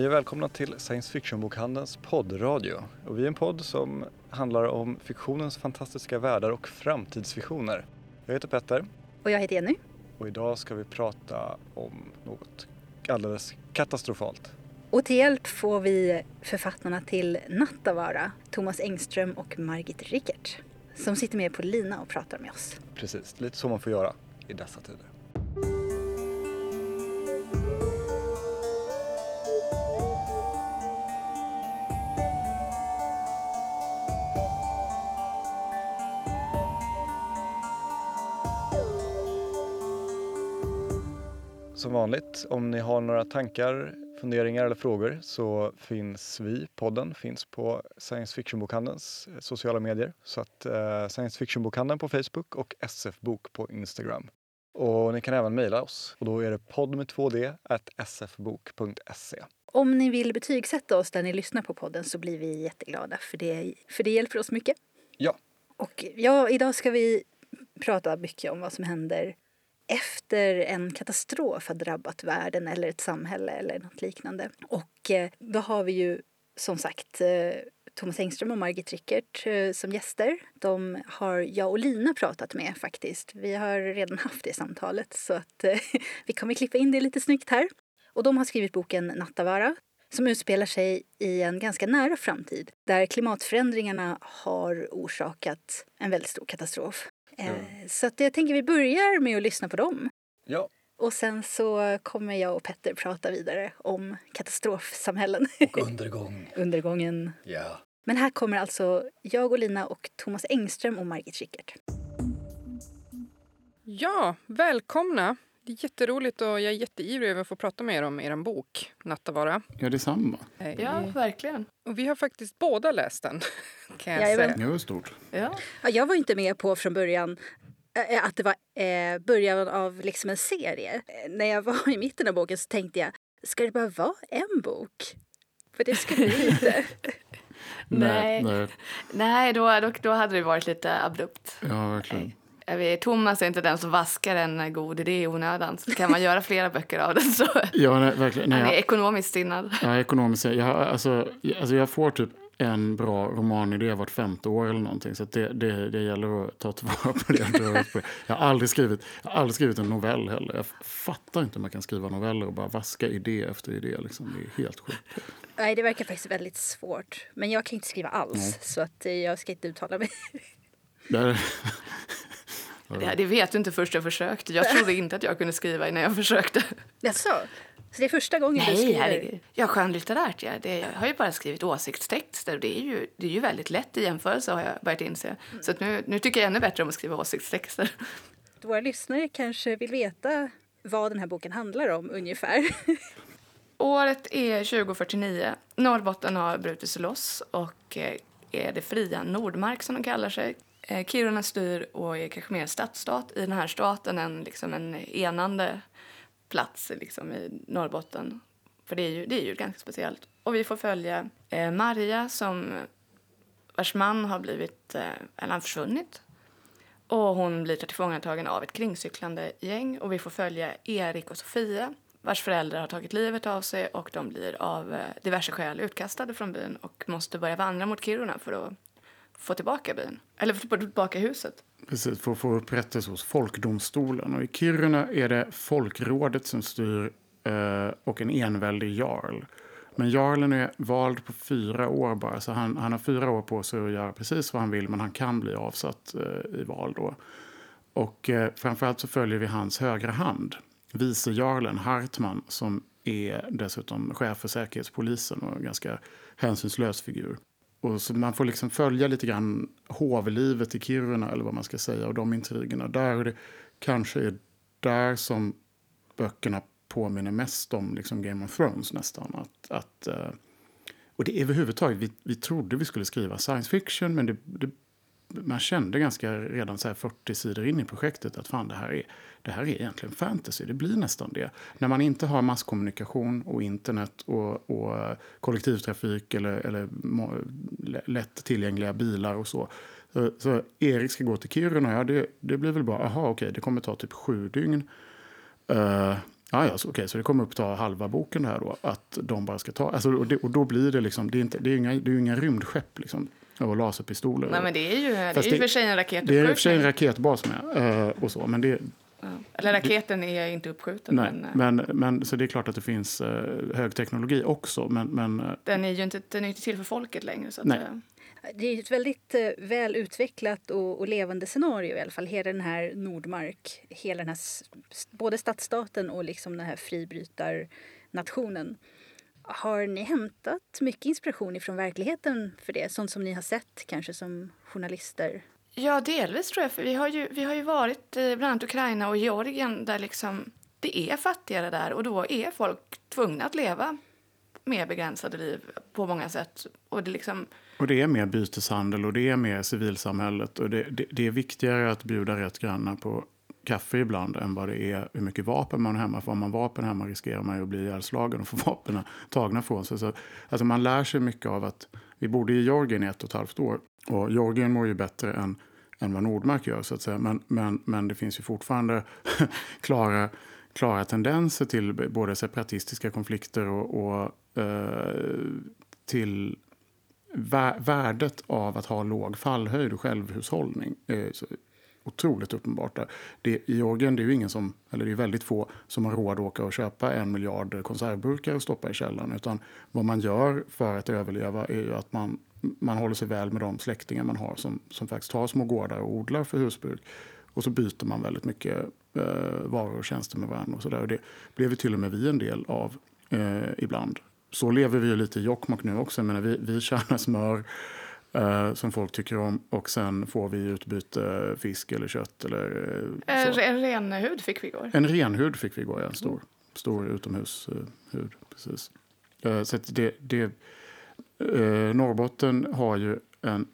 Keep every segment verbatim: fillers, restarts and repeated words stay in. Hej och välkomna till Science Fiction Bokhandelns poddradio. Och vi är en podd som handlar om fiktionens fantastiska världar och framtidsvisioner. Jag heter Petter. Och jag heter Jenny. Och idag ska vi prata om något alldeles katastrofalt. Och till hjälp får vi författarna till Nattavaara, Thomas Engström och Margit Richert, som sitter med på lina och pratar med oss. Precis, lite så man får göra i dessa tider. Som vanligt, om ni har några tankar, funderingar eller frågor så finns vi, podden, finns på Science Fiction Bokhandelns sociala medier. Så att eh, Science Fiction Bokhandeln på Facebook och S F Bok på Instagram. Och ni kan även mejla oss. Och då är det podd med två d at sfbok.se. Om ni vill betygsätta oss där ni lyssnar på podden så blir vi jätteglada för det, för det hjälper oss mycket. Ja. Och ja, idag ska vi prata mycket om vad som händer efter en katastrof har drabbat världen eller ett samhälle eller något liknande. Och då har vi ju som sagt Thomas Engström och Margit Richert som gäster. De har jag och Lina pratat med faktiskt. Vi har redan haft det samtalet så att vi kommer klippa in det lite snyggt här. Och de har skrivit boken Nattavaara som utspelar sig i en ganska nära framtid där klimatförändringarna har orsakat en väldigt stor katastrof. Mm. Så att jag tänker vi börjar med att lyssna på dem. Ja. Och sen så kommer jag och Petter prata vidare om katastrofsamhällen. Och undergång. Undergången. Ja. Men här kommer alltså jag och Lina och Thomas Engström och Margit Richert. Ja, välkomna. Det är jätteroligt och jag är jätteivrig över att få prata med er om er bok, Nattavaara. Ja, detsamma. Ja, verkligen. Och vi har faktiskt båda läst den, kan jag, jag säga. Det var stort. Ja. Jag var inte med på från början att det var början av liksom en serie. När jag var i mitten av boken så tänkte jag, ska det bara vara en bok? För det skulle det inte. nej, nej. nej då, då, då hade det varit lite abrupt. Ja, verkligen. Thomas är inte den som vaskar en god idé i onödan. Så kan man göra flera böcker av den så. Ja, nej, verkligen. Nej, han är ekonomiskt sinnad. Ja, ekonomiskt sinnad. Jag, alltså, jag, alltså jag får typ en bra romanidé vart femte år eller någonting. Så att det, det, det gäller att ta tillvara på det. Jag har aldrig skrivit, jag har aldrig skrivit en novell heller. Jag fattar inte hur man kan skriva noveller och bara vaska idé efter idé. Liksom. Det är helt sjukt. Nej, det verkar faktiskt väldigt svårt. Men jag kan inte skriva alls. Nej. Så att jag ska inte uttala mig. Där. Det, det vet du inte först jag försökte. Jag trodde inte att jag kunde skriva innan jag försökte. Jaså? Så det är första gången Nej, du skriver? Nej, jag är skönlitterärt. Jag, det, jag har ju bara skrivit åsiktstexter. Och det är ju, det är ju väldigt lätt i jämförelse har jag börjat inse. Mm. Så att nu, nu tycker jag ännu bättre om att skriva åsiktstexter. Våra lyssnare kanske vill veta vad den här boken handlar om ungefär. Året är tjugo fyrtionio. Norrbotten har brutit sig loss och är det fria Nordmark som de kallar sig. Kiruna styr och är kanske mer stadsstat i den här staten än liksom en enande plats liksom i Norrbotten. För det är, ju, det är ju ganska speciellt. Och vi får följa eh, Maria som vars man har blivit, eh, eller han försvunnit. Och hon blir tillfångatagen av ett kringcyklande gäng. Och vi får följa Erik och Sofia vars föräldrar har tagit livet av sig. Och de blir av eh, diverse skäl utkastade från byn och måste börja vandra mot Kiruna för att få tillbaka byn. Eller få tillbaka huset. Precis, för att få upprättelse hos folkdomstolen. Och i Kiruna är det folkrådet som styr eh, och en enväldig jarl. Men jarlen är vald på fyra år bara. Så han, han har fyra år på sig att göra precis vad han vill. Men han kan bli avsatt eh, i val då. Och eh, framförallt så följer vi hans högra hand. Vicejarlen Hartman som är dessutom chef för säkerhetspolisen. Och en ganska hänsynslös figur. Och så man får liksom följa lite grann hovlivet i Kiruna eller vad man ska säga. Och de intrigerna där. Det kanske är där som böckerna påminner mest om liksom Game of Thrones nästan. Att, att, och det är överhuvudtaget. Vi, vi trodde vi skulle skriva science fiction. Men det, det, man kände ganska redan så här fyrtio sidor in i projektet. Att fan det här, är, det här är egentligen fantasy. Det blir nästan det. När man inte har masskommunikation och internet och, och kollektivtrafik eller, eller lätt tillgängliga bilar och så. Så, så Erik ska gå till Kiruna. Ja, det, det blir väl bara, aha okej, det kommer ta typ sju dygn. Uh, Ja, ja, så, okej, så det kommer upp ta halva boken här då, att de bara ska ta, alltså, och, det, och då blir det liksom, det är inte, det är inga, det är inga rymdskepp liksom, och laserpistoler. Nej, men det är ju, det är ju för sig en raketbas. Det är ju för sig en raketbas med, och så, men det... Ja. Eller raketen det, är inte uppskjuten. Nej, men, men, men så det är klart att det finns högteknologi också, men... men den är ju inte, den är inte till för folket längre, så att... Nej. Det är ett väldigt väl utvecklat och, och levande scenario i alla fall. Hela den här Nordmark, hela den här, både stadsstaten och liksom den här fribrytarnationen. Har ni hämtat mycket inspiration ifrån verkligheten för det? Sånt som ni har sett kanske som journalister? Ja, delvis tror jag. För vi har ju, vi har ju varit bland annat Ukraina och Georgien där liksom det är fattigare där. Och då är folk tvungna att leva mer begränsade liv på många sätt. Och det liksom... Och det är mer byteshandel och det är mer civilsamhället. Och det, det, det är viktigare att bjuda rätt grannar på kaffe ibland än vad det är hur mycket vapen man har hemma. För om man vapen hemma riskerar man ju att bli ihjälslagen och få vapnen tagna från sig. Så, alltså man lär sig mycket av att vi bodde i Georgien i ett och ett halvt år. Och Georgien mår ju bättre än, än vad Nordmark gör så att säga. Men, men, men det finns ju fortfarande klara, klara tendenser till både separatistiska konflikter och, och eh, till... Värdet av att ha låg fallhöjd och självhushållning är så otroligt uppenbart. Det, i Georgien det är ju ingen som, eller det är väldigt få som har råd att åka och köpa en miljard konservburkar och stoppa i källaren. Utan vad man gör för att överleva är ju att man, man håller sig väl med de släktingar man har som, som faktiskt har små gårdar och odlar för husbruk. Och så byter man väldigt mycket eh, varor och tjänster med varandra och sådär. Och det blev ju till och med vi en del av eh, ibland. Så lever vi ju lite i Jokkmokk nu också. Men vi, vi tjänar smör eh, som folk tycker om. Och sen får vi utbyte fisk eller kött. Eller, eh, så. En renhud fick vi igår. En renhud fick vi igår, ja. En stor, mm. stor utomhushud, eh, precis. Eh, så att det, det, eh, Norrbotten har ju en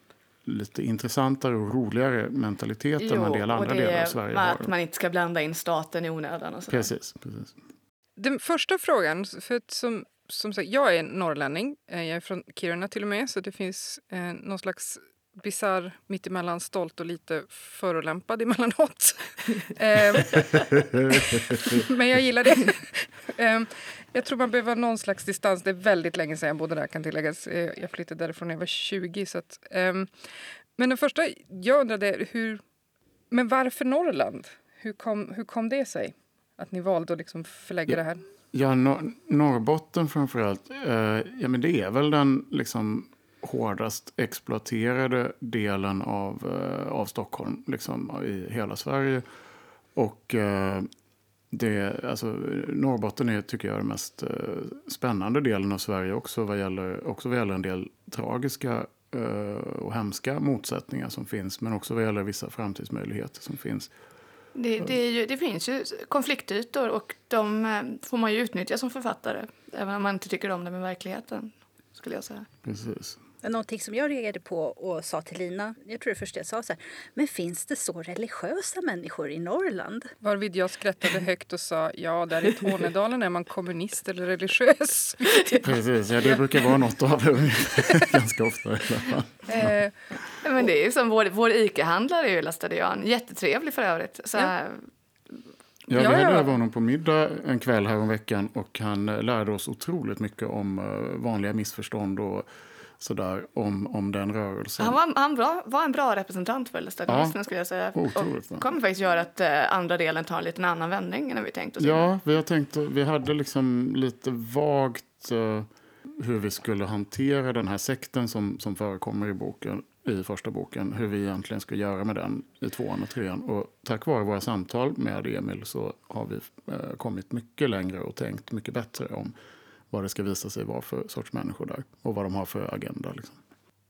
lite intressantare och roligare mentalitet jo, än en del andra delar av Sverige har. Att man inte ska blanda in staten i onödan. Och precis, precis. Den första frågan, för att som... Som sagt, jag är en norrlänning. Jag är från Kiruna till och med. Så det finns eh, någon slags bizarr mittemellan stolt och lite förolämpad emellanåt. eh, men jag gillar det. eh, jag tror man behöver någon slags distans. Det är väldigt länge sedan jag bodde där kan tilläggas. Eh, jag flyttade därifrån när jag var tjugo. Så att, eh, men den första jag undrade hur... Men varför Norrland? Hur kom, hur kom det sig att ni valde att liksom förlägga ja. det här? Ja, Nor- Norrbotten framförallt, eh, ja, men det är väl den liksom, hårdast exploaterade delen av, eh, av Stockholm liksom, i hela Sverige. Och eh, det, alltså, Norrbotten är tycker jag den mest eh, spännande delen av Sverige också vad gäller, också vad gäller en del tragiska eh, och hemska motsättningar som finns. Men också vad gäller vissa framtidsmöjligheter som finns. Det, det, är ju, det finns ju konfliktytor och de får man ju utnyttja som författare. Även om man inte tycker om det med verkligheten, skulle jag säga. Precis. Någonting som jag reagerade på och sa till Lina, jag tror det först jag sa så här, men finns det så religiösa människor i Norrland? Varvid jag skrattade högt och sa, ja, där i Tornedalen är man kommunist eller religiös. Precis, ja, det brukar vara något av det ganska ofta. eh, men det är ju som vår, vår I C A-handlare i Lästadejuan, jättetrevlig för övrigt. Så ja. Ja, vi hade över honom på middag en kväll här om veckan och han lärde oss otroligt mycket om vanliga missförstånd och sådär, om, om den rörelsen. Han var, han bra, var en bra representant för Lästadejuan, ja, skulle jag säga. Otroligt. Och kommer faktiskt göra att eh, andra delen tar en liten annan vändning än vi tänkt oss. Ja, vi har tänkt, vi hade liksom lite vagt eh, hur vi skulle hantera den här sekten som, som förekommer i boken, i första boken, hur vi egentligen ska göra med den i tvåan och trean. Och tack vare våra samtal med Emil så har vi eh, kommit mycket längre och tänkt mycket bättre om vad det ska visa sig vara för sorts människor där. Och vad de har för agenda. Liksom.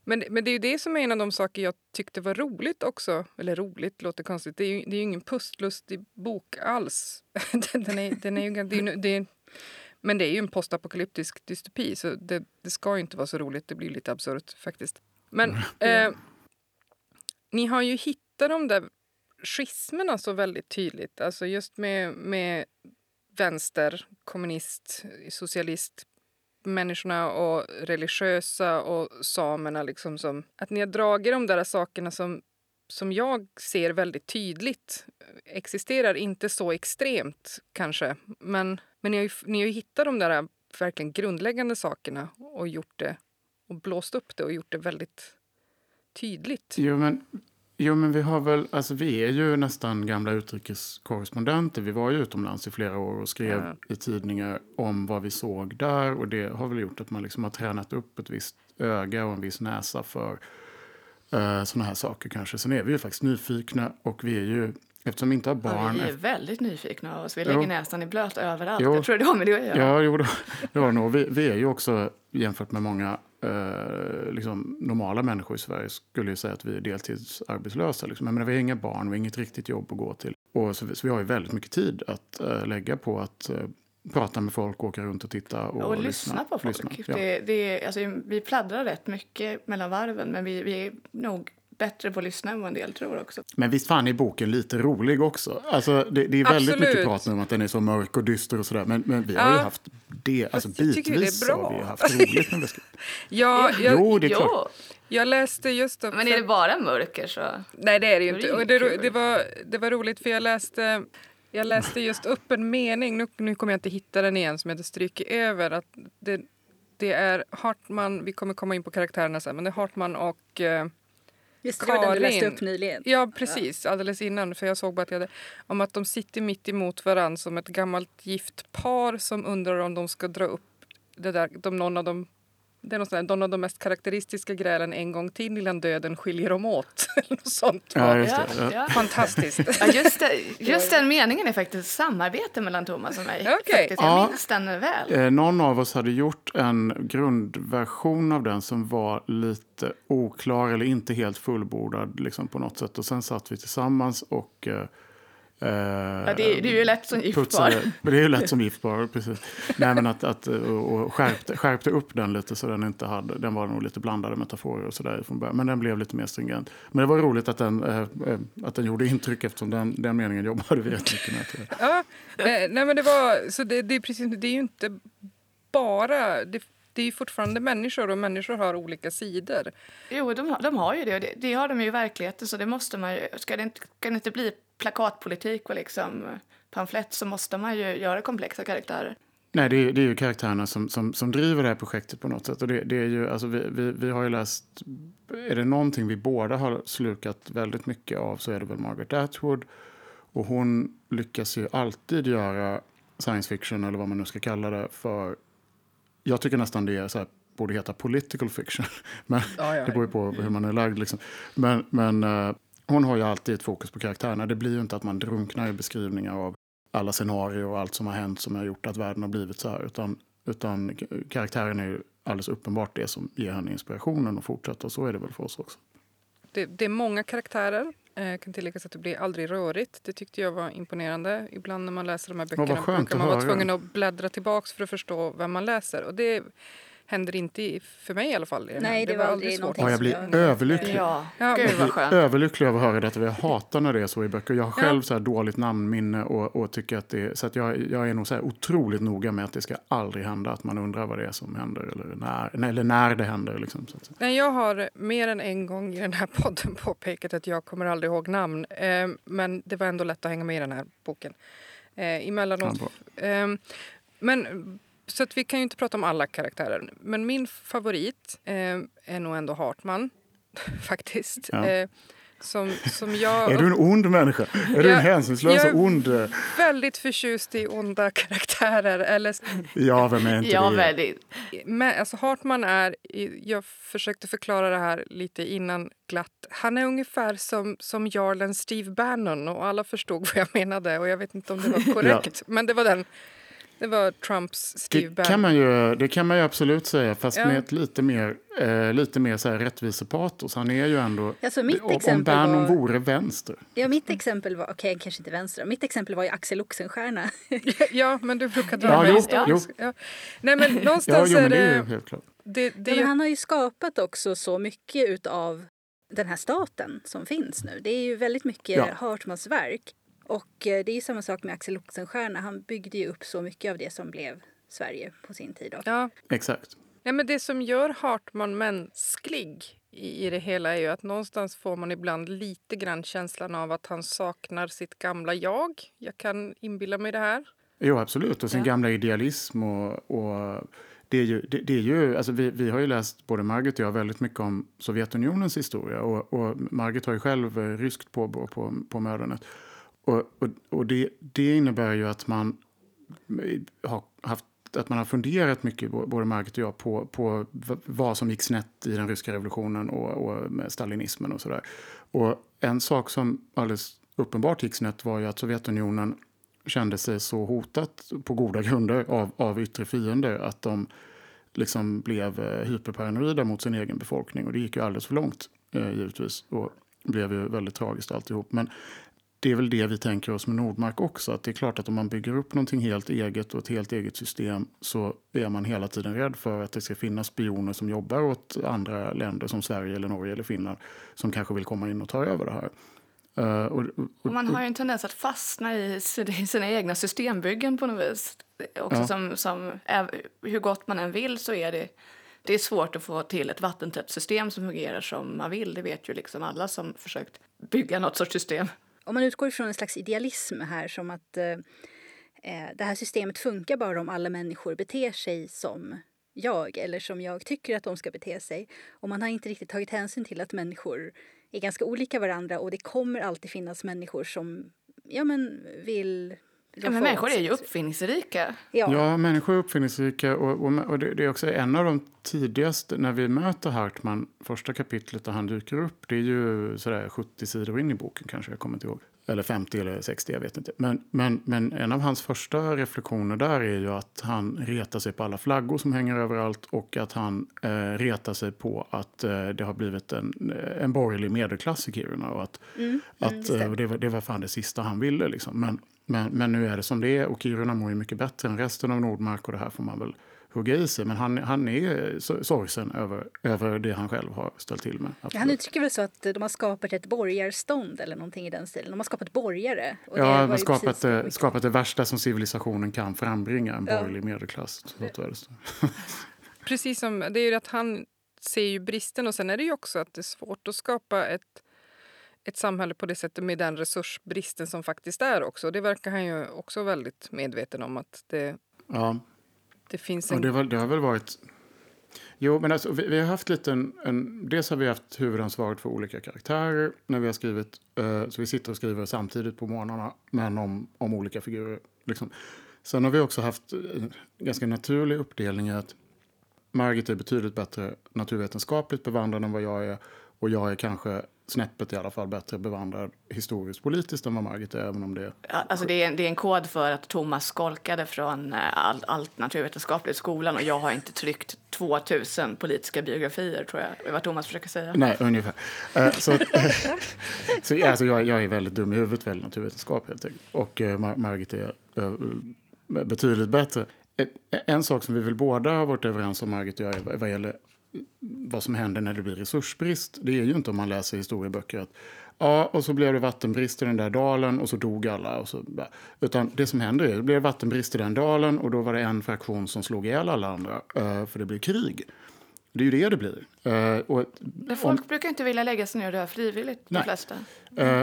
Men, men det är ju det som är en av de saker jag tyckte var roligt också. Eller roligt, låter konstigt. Det är ju, det är ju ingen pustlöstig bok alls. den är, den är ju, det är, det är, men det är ju en postapokalyptisk dystopi. Så det, det ska ju inte vara så roligt. Det blir lite absurt faktiskt. Men eh, ni har ju hittat de där schismerna så väldigt tydligt. Alltså just med... med vänster, kommunist, socialist, människorna och religiösa och samerna liksom som... Att ni har dragit de där sakerna som som jag ser väldigt tydligt existerar inte så extremt kanske. Men, men ni har ju, ni har ju hittat de där verkligen grundläggande sakerna och gjort det och blåst upp det och gjort det väldigt tydligt. Jo men, jo, men vi har väl, alltså vi är ju nästan gamla utrikeskorrespondenter. Vi var ju utomlands i flera år och skrev ja. i tidningar om vad vi såg där. Och det har väl gjort att man liksom har tränat upp ett visst öga och en viss näsa för sådana här saker kanske. Sen är vi ju faktiskt nyfikna och vi är ju, eftersom vi inte har barn... Ja, vi är väldigt nyfikna och vi lägger jo. näsan i blöt överallt. Jo. Jag tror det har med det att göra. Ja, jo, det, det var nog. Vi, vi är ju också, jämfört med många eh, liksom, normala människor i Sverige, skulle ju säga att vi är deltidsarbetslösa. Liksom. Jag menar, vi har inga barn och inget riktigt jobb att gå till. Och så, så vi har ju väldigt mycket tid att eh, lägga på att... Eh, prata med folk, åka runt och titta. Och, och lyssna, lyssna på folk. Lyssna. Det, ja. det, alltså, vi pladdrar rätt mycket mellan varven. Men vi, vi är nog bättre på att lyssna än vad en del tror också. Men visst fan är boken lite rolig också. Alltså, det, det är väldigt Absolut. mycket prat om att den är så mörk och dyster och sådär. Men, men vi har ja. ju haft det. Alltså jag bitvis det är bra. Har vi haft roligt. Men ja, jag, jo, det är klart. Ja. Jag läste just... Om, men är det bara mörker så... Nej, det är det ju inte. Det, det, det, var, det var roligt för jag läste... Jag läste just upp en mening, nu, nu kommer jag inte hitta den igen, som jag hade strykit över. Att det, det är Hartman, vi kommer komma in på karaktärerna sen, men det är Hartman och eh, just Karin. Just det, var den du läste upp nyligen. Ja, precis, ja. alldeles innan, för jag såg bara att jag hade, om att de sitter mitt emot varandra som ett gammalt gift par som undrar om de ska dra upp det där, de, någon av de... Det är något sådär, någon av de mest karaktäristiska grälen en gång till innan döden skiljer dem åt. Något sånt. Ja, just det. Ja. Fantastiskt. Ja, just, det, just den meningen är faktiskt samarbete mellan Thomas och mig. Okay. Jag ja. minns den väl. Eh, någon av oss hade gjort en grundversion av den som var lite oklar eller inte helt fullbordad liksom, på något sätt. Och sen satt vi tillsammans och... Eh, Uh, ja, det, är, det är ju lätt som giftbar. Men det är ju lätt som giftbar, precis. Nej, men att, att och skärpte, skärpte upp den lite så den inte hade, den var nog lite blandade metaforer och sådär från början, men den blev lite mer stringent. Men det var roligt att den, äh, att den gjorde intryck eftersom den, den meningen jobbade vi rätt mycket med. Ja, nej, nej men det var, så det, det är precis, det är ju inte bara, det, det är ju fortfarande människor och människor har olika sidor. Jo, de, de har ju det och det, det har de ju i verkligheten så det måste man ju, ska det inte, kan det inte bli plakatpolitik och liksom pamflett så måste man ju göra komplexa karaktärer. Nej, det är, det är ju karaktärerna som, som, som driver det här projektet på något sätt. Och det, det är ju, alltså vi, vi, vi har ju läst, är det någonting vi båda har slukat väldigt mycket av så är det väl Margaret Atwood. Och hon lyckas ju alltid göra science fiction eller vad man nu ska kalla det för. Jag tycker nästan det är så här, borde heta political fiction. Men ja, ja. det beror ju på hur man är lagd liksom. Men... men hon har ju alltid ett fokus på karaktärerna. Det blir ju inte att man drunknar i beskrivningar av alla scenarier och allt som har hänt som har gjort att världen har blivit så här. Utan, utan karaktären är ju alldeles uppenbart det som ger henne inspirationen och fortsätter. Så är det väl för oss också. Det, det är många karaktärer. Jag kan tillägga att det blir aldrig rörigt. Det tyckte jag var imponerande. Ibland när man läser de här böckerna ja, brukar man vara tvungen att bläddra tillbaka för att förstå vem man läser. Och det händer inte för mig i alla fall. Nej, det, det var aldrig svårt. Ja, jag blir överlycklig. Ja. Ja. Gud, vad skönt. Jag blir överlycklig över att höra detta. Jag hatar när det är så i böcker. Jag har själv ja. så här dåligt namnminne och, och tycker att det är, så att jag, jag är nog så här otroligt noga med att det ska aldrig hända att man undrar vad det är som händer eller när, eller när det händer. Liksom, så att säga. Jag har mer än en gång i den här podden påpekat att jag kommer aldrig ihåg namn. Eh, men det var ändå lätt att hänga med i den här boken. Eh, emellanåt. Ja, eh, men... Så att vi kan ju inte prata om alla karaktärer. Men min favorit eh, är nog ändå Hartman, faktiskt. Ja. Eh, som, som jag... Är du en ond människa? Är jag, du en hänsynslös och ond? Jag är väldigt förtjust i onda karaktärer. Eller... Ja, vem är inte ja, det? Väldigt. Men, alltså, Hartman är... Jag försökte förklara det här lite innan glatt. Han är ungefär som, som Jarlen Steve Bannon. Och alla förstod vad jag menade. Och jag vet inte om det var korrekt. ja. Men det var den... Det var Trumps Steve Bannon. Kan man ju, det kan man ju absolut säga, fast ja. med ett lite mer, eh, lite mer så här rättvisepatos. Han är ju ändå... Alltså mitt om, om Bannon var, vore vänster. Ja, mitt exempel var... Okej, okay, kanske inte vänster. Mitt exempel var ju Axel Oxenstierna. ja, men du brukar dra ja, vänster. Jo, jo. Ja. Nej, men någonstans ja, jo, men det är det... Ju helt klart. Det, det ja, men han har ju skapat också så mycket utav den här staten som finns nu. Det är ju väldigt mycket ja. Hartmans verk. Och det är ju samma sak med Axel Oxenstierna. Han byggde ju upp så mycket av det som blev Sverige på sin tid. Också. Ja, exakt. Nej, men det som gör Hartman mänsklig i det hela är ju att någonstans får man ibland lite grann känslan av att han saknar sitt gamla jag. Jag kan inbilla mig det här. Jo, absolut. Och sin ja. gamla idealism. Och, och det är ju, det, det är ju, alltså vi, vi har ju läst, både Margit och jag, väldigt mycket om Sovjetunionens historia. Och, och Margit har ju själv ryskt påbrå på, på mördandet. Och, och, och det, det innebär ju att man har haft att man har funderat mycket, både Margit och jag, på, på vad som gick snett i den ryska revolutionen och, och med stalinismen och sådär. Och en sak som alldeles uppenbart gick snett var ju att Sovjetunionen kände sig så hotat på goda grunder av, av yttre fiender att de liksom blev hyperparanoida mot sin egen befolkning. Och det gick ju alldeles för långt, eh, givetvis, och blev ju väldigt tragiskt alltihop. Men det är väl det vi tänker oss med Nordmark också. Att det är klart att om man bygger upp någonting helt eget och ett helt eget system, så är man hela tiden rädd för att det ska finnas spioner som jobbar åt andra länder som Sverige eller Norge eller Finland, som kanske vill komma in och ta över det här. Uh, och, och, och man har ju en tendens att fastna i sina egna systembyggen på något vis. Också ja. som, som, hur gott man än vill så är det, det är svårt att få till ett vattentätt system som fungerar som man vill. Det vet ju liksom alla som försökt bygga något sorts system. Om man utgår från en slags idealism här, som att eh, det här systemet funkar bara om alla människor beter sig som jag, eller som jag tycker att de ska bete sig. Och man har inte riktigt tagit hänsyn till att människor är ganska olika varandra, och det kommer alltid finnas människor som ja, men, vill... Ja, men människor är ju uppfinningsrika. Ja, ja människor är uppfinningsrika, och, och, och det, det är också en av de tidigaste, när vi möter Hartman, första kapitlet där han dyker upp, det är ju sådär sjuttio sidor in i boken kanske, jag kommer inte ihåg. Eller femtio eller sextio, jag vet inte. Men, men, men en av hans första reflektioner där är ju att han retar sig på alla flaggor som hänger överallt, och att han eh, retar sig på att eh, det har blivit en, en borgerlig medelklass i Kiruna, och att, mm, att mm, det, var, det var fan det sista han ville liksom. Men Men, men nu är det som det är, och Kiruna mår ju mycket bättre än resten av Nordmark, och det här får man väl hugga i sig. Men han, han är sorgsen över, över det han själv har ställt till med. Absolut. Han uttrycker väl så att de har skapat ett borgarstånd eller någonting i den stilen. De har skapat borgare. Och ja, det de har skapat, precis... skapat det värsta som civilisationen kan frambringa, en ja. borgerlig medelklass. Precis som, det är ju att han ser ju bristen, och sen är det ju också att det är svårt att skapa ett ett samhälle på det sättet med den resursbristen som faktiskt är också. Det verkar han ju också väldigt medveten om, att det, ja. det finns en... Ja, det, var, det har väl varit... Jo, men alltså, vi, vi har haft lite en, en... Dels har vi haft huvudansvaret för olika karaktärer när vi har skrivit. Eh, så vi sitter och skriver samtidigt på morgnarna, men om, om olika figurer. Liksom. Sen har vi också haft en ganska naturlig uppdelning i att Margit är betydligt bättre naturvetenskapligt bevandrad än vad jag är. Och jag är kanske... snäppet i alla fall bättre bevandrad historiskt politiskt än vad Margit är, även om det... Alltså det är, en, det är en kod för att Thomas skolkade från all, allt naturvetenskapligt i skolan, och jag har inte tryckt tvåtusen politiska biografier, tror jag. Det var vad Thomas försöker säga. Nej, ungefär. Uh, så så alltså, jag, jag är väldigt dum i huvudet, väldigt naturvetenskap helt enkelt. Och uh, Mar- Margit är uh, betydligt bättre. Uh, en sak som vi väl båda har varit överens om, Margit och jag, är vad gäller vad som händer när det blir resursbrist. Det är ju inte om man läser historieböcker att ja, och så blev det vattenbrist i den där dalen och så dog alla. Och så, utan det som händer är att det blev vattenbrist i den dalen, och då var det en fraktion som slog ihjäl alla andra, för det blir krig. Det är ju det det blir. Och, Men folk om, brukar inte vilja lägga sig ner och dö frivilligt, de nej. flesta.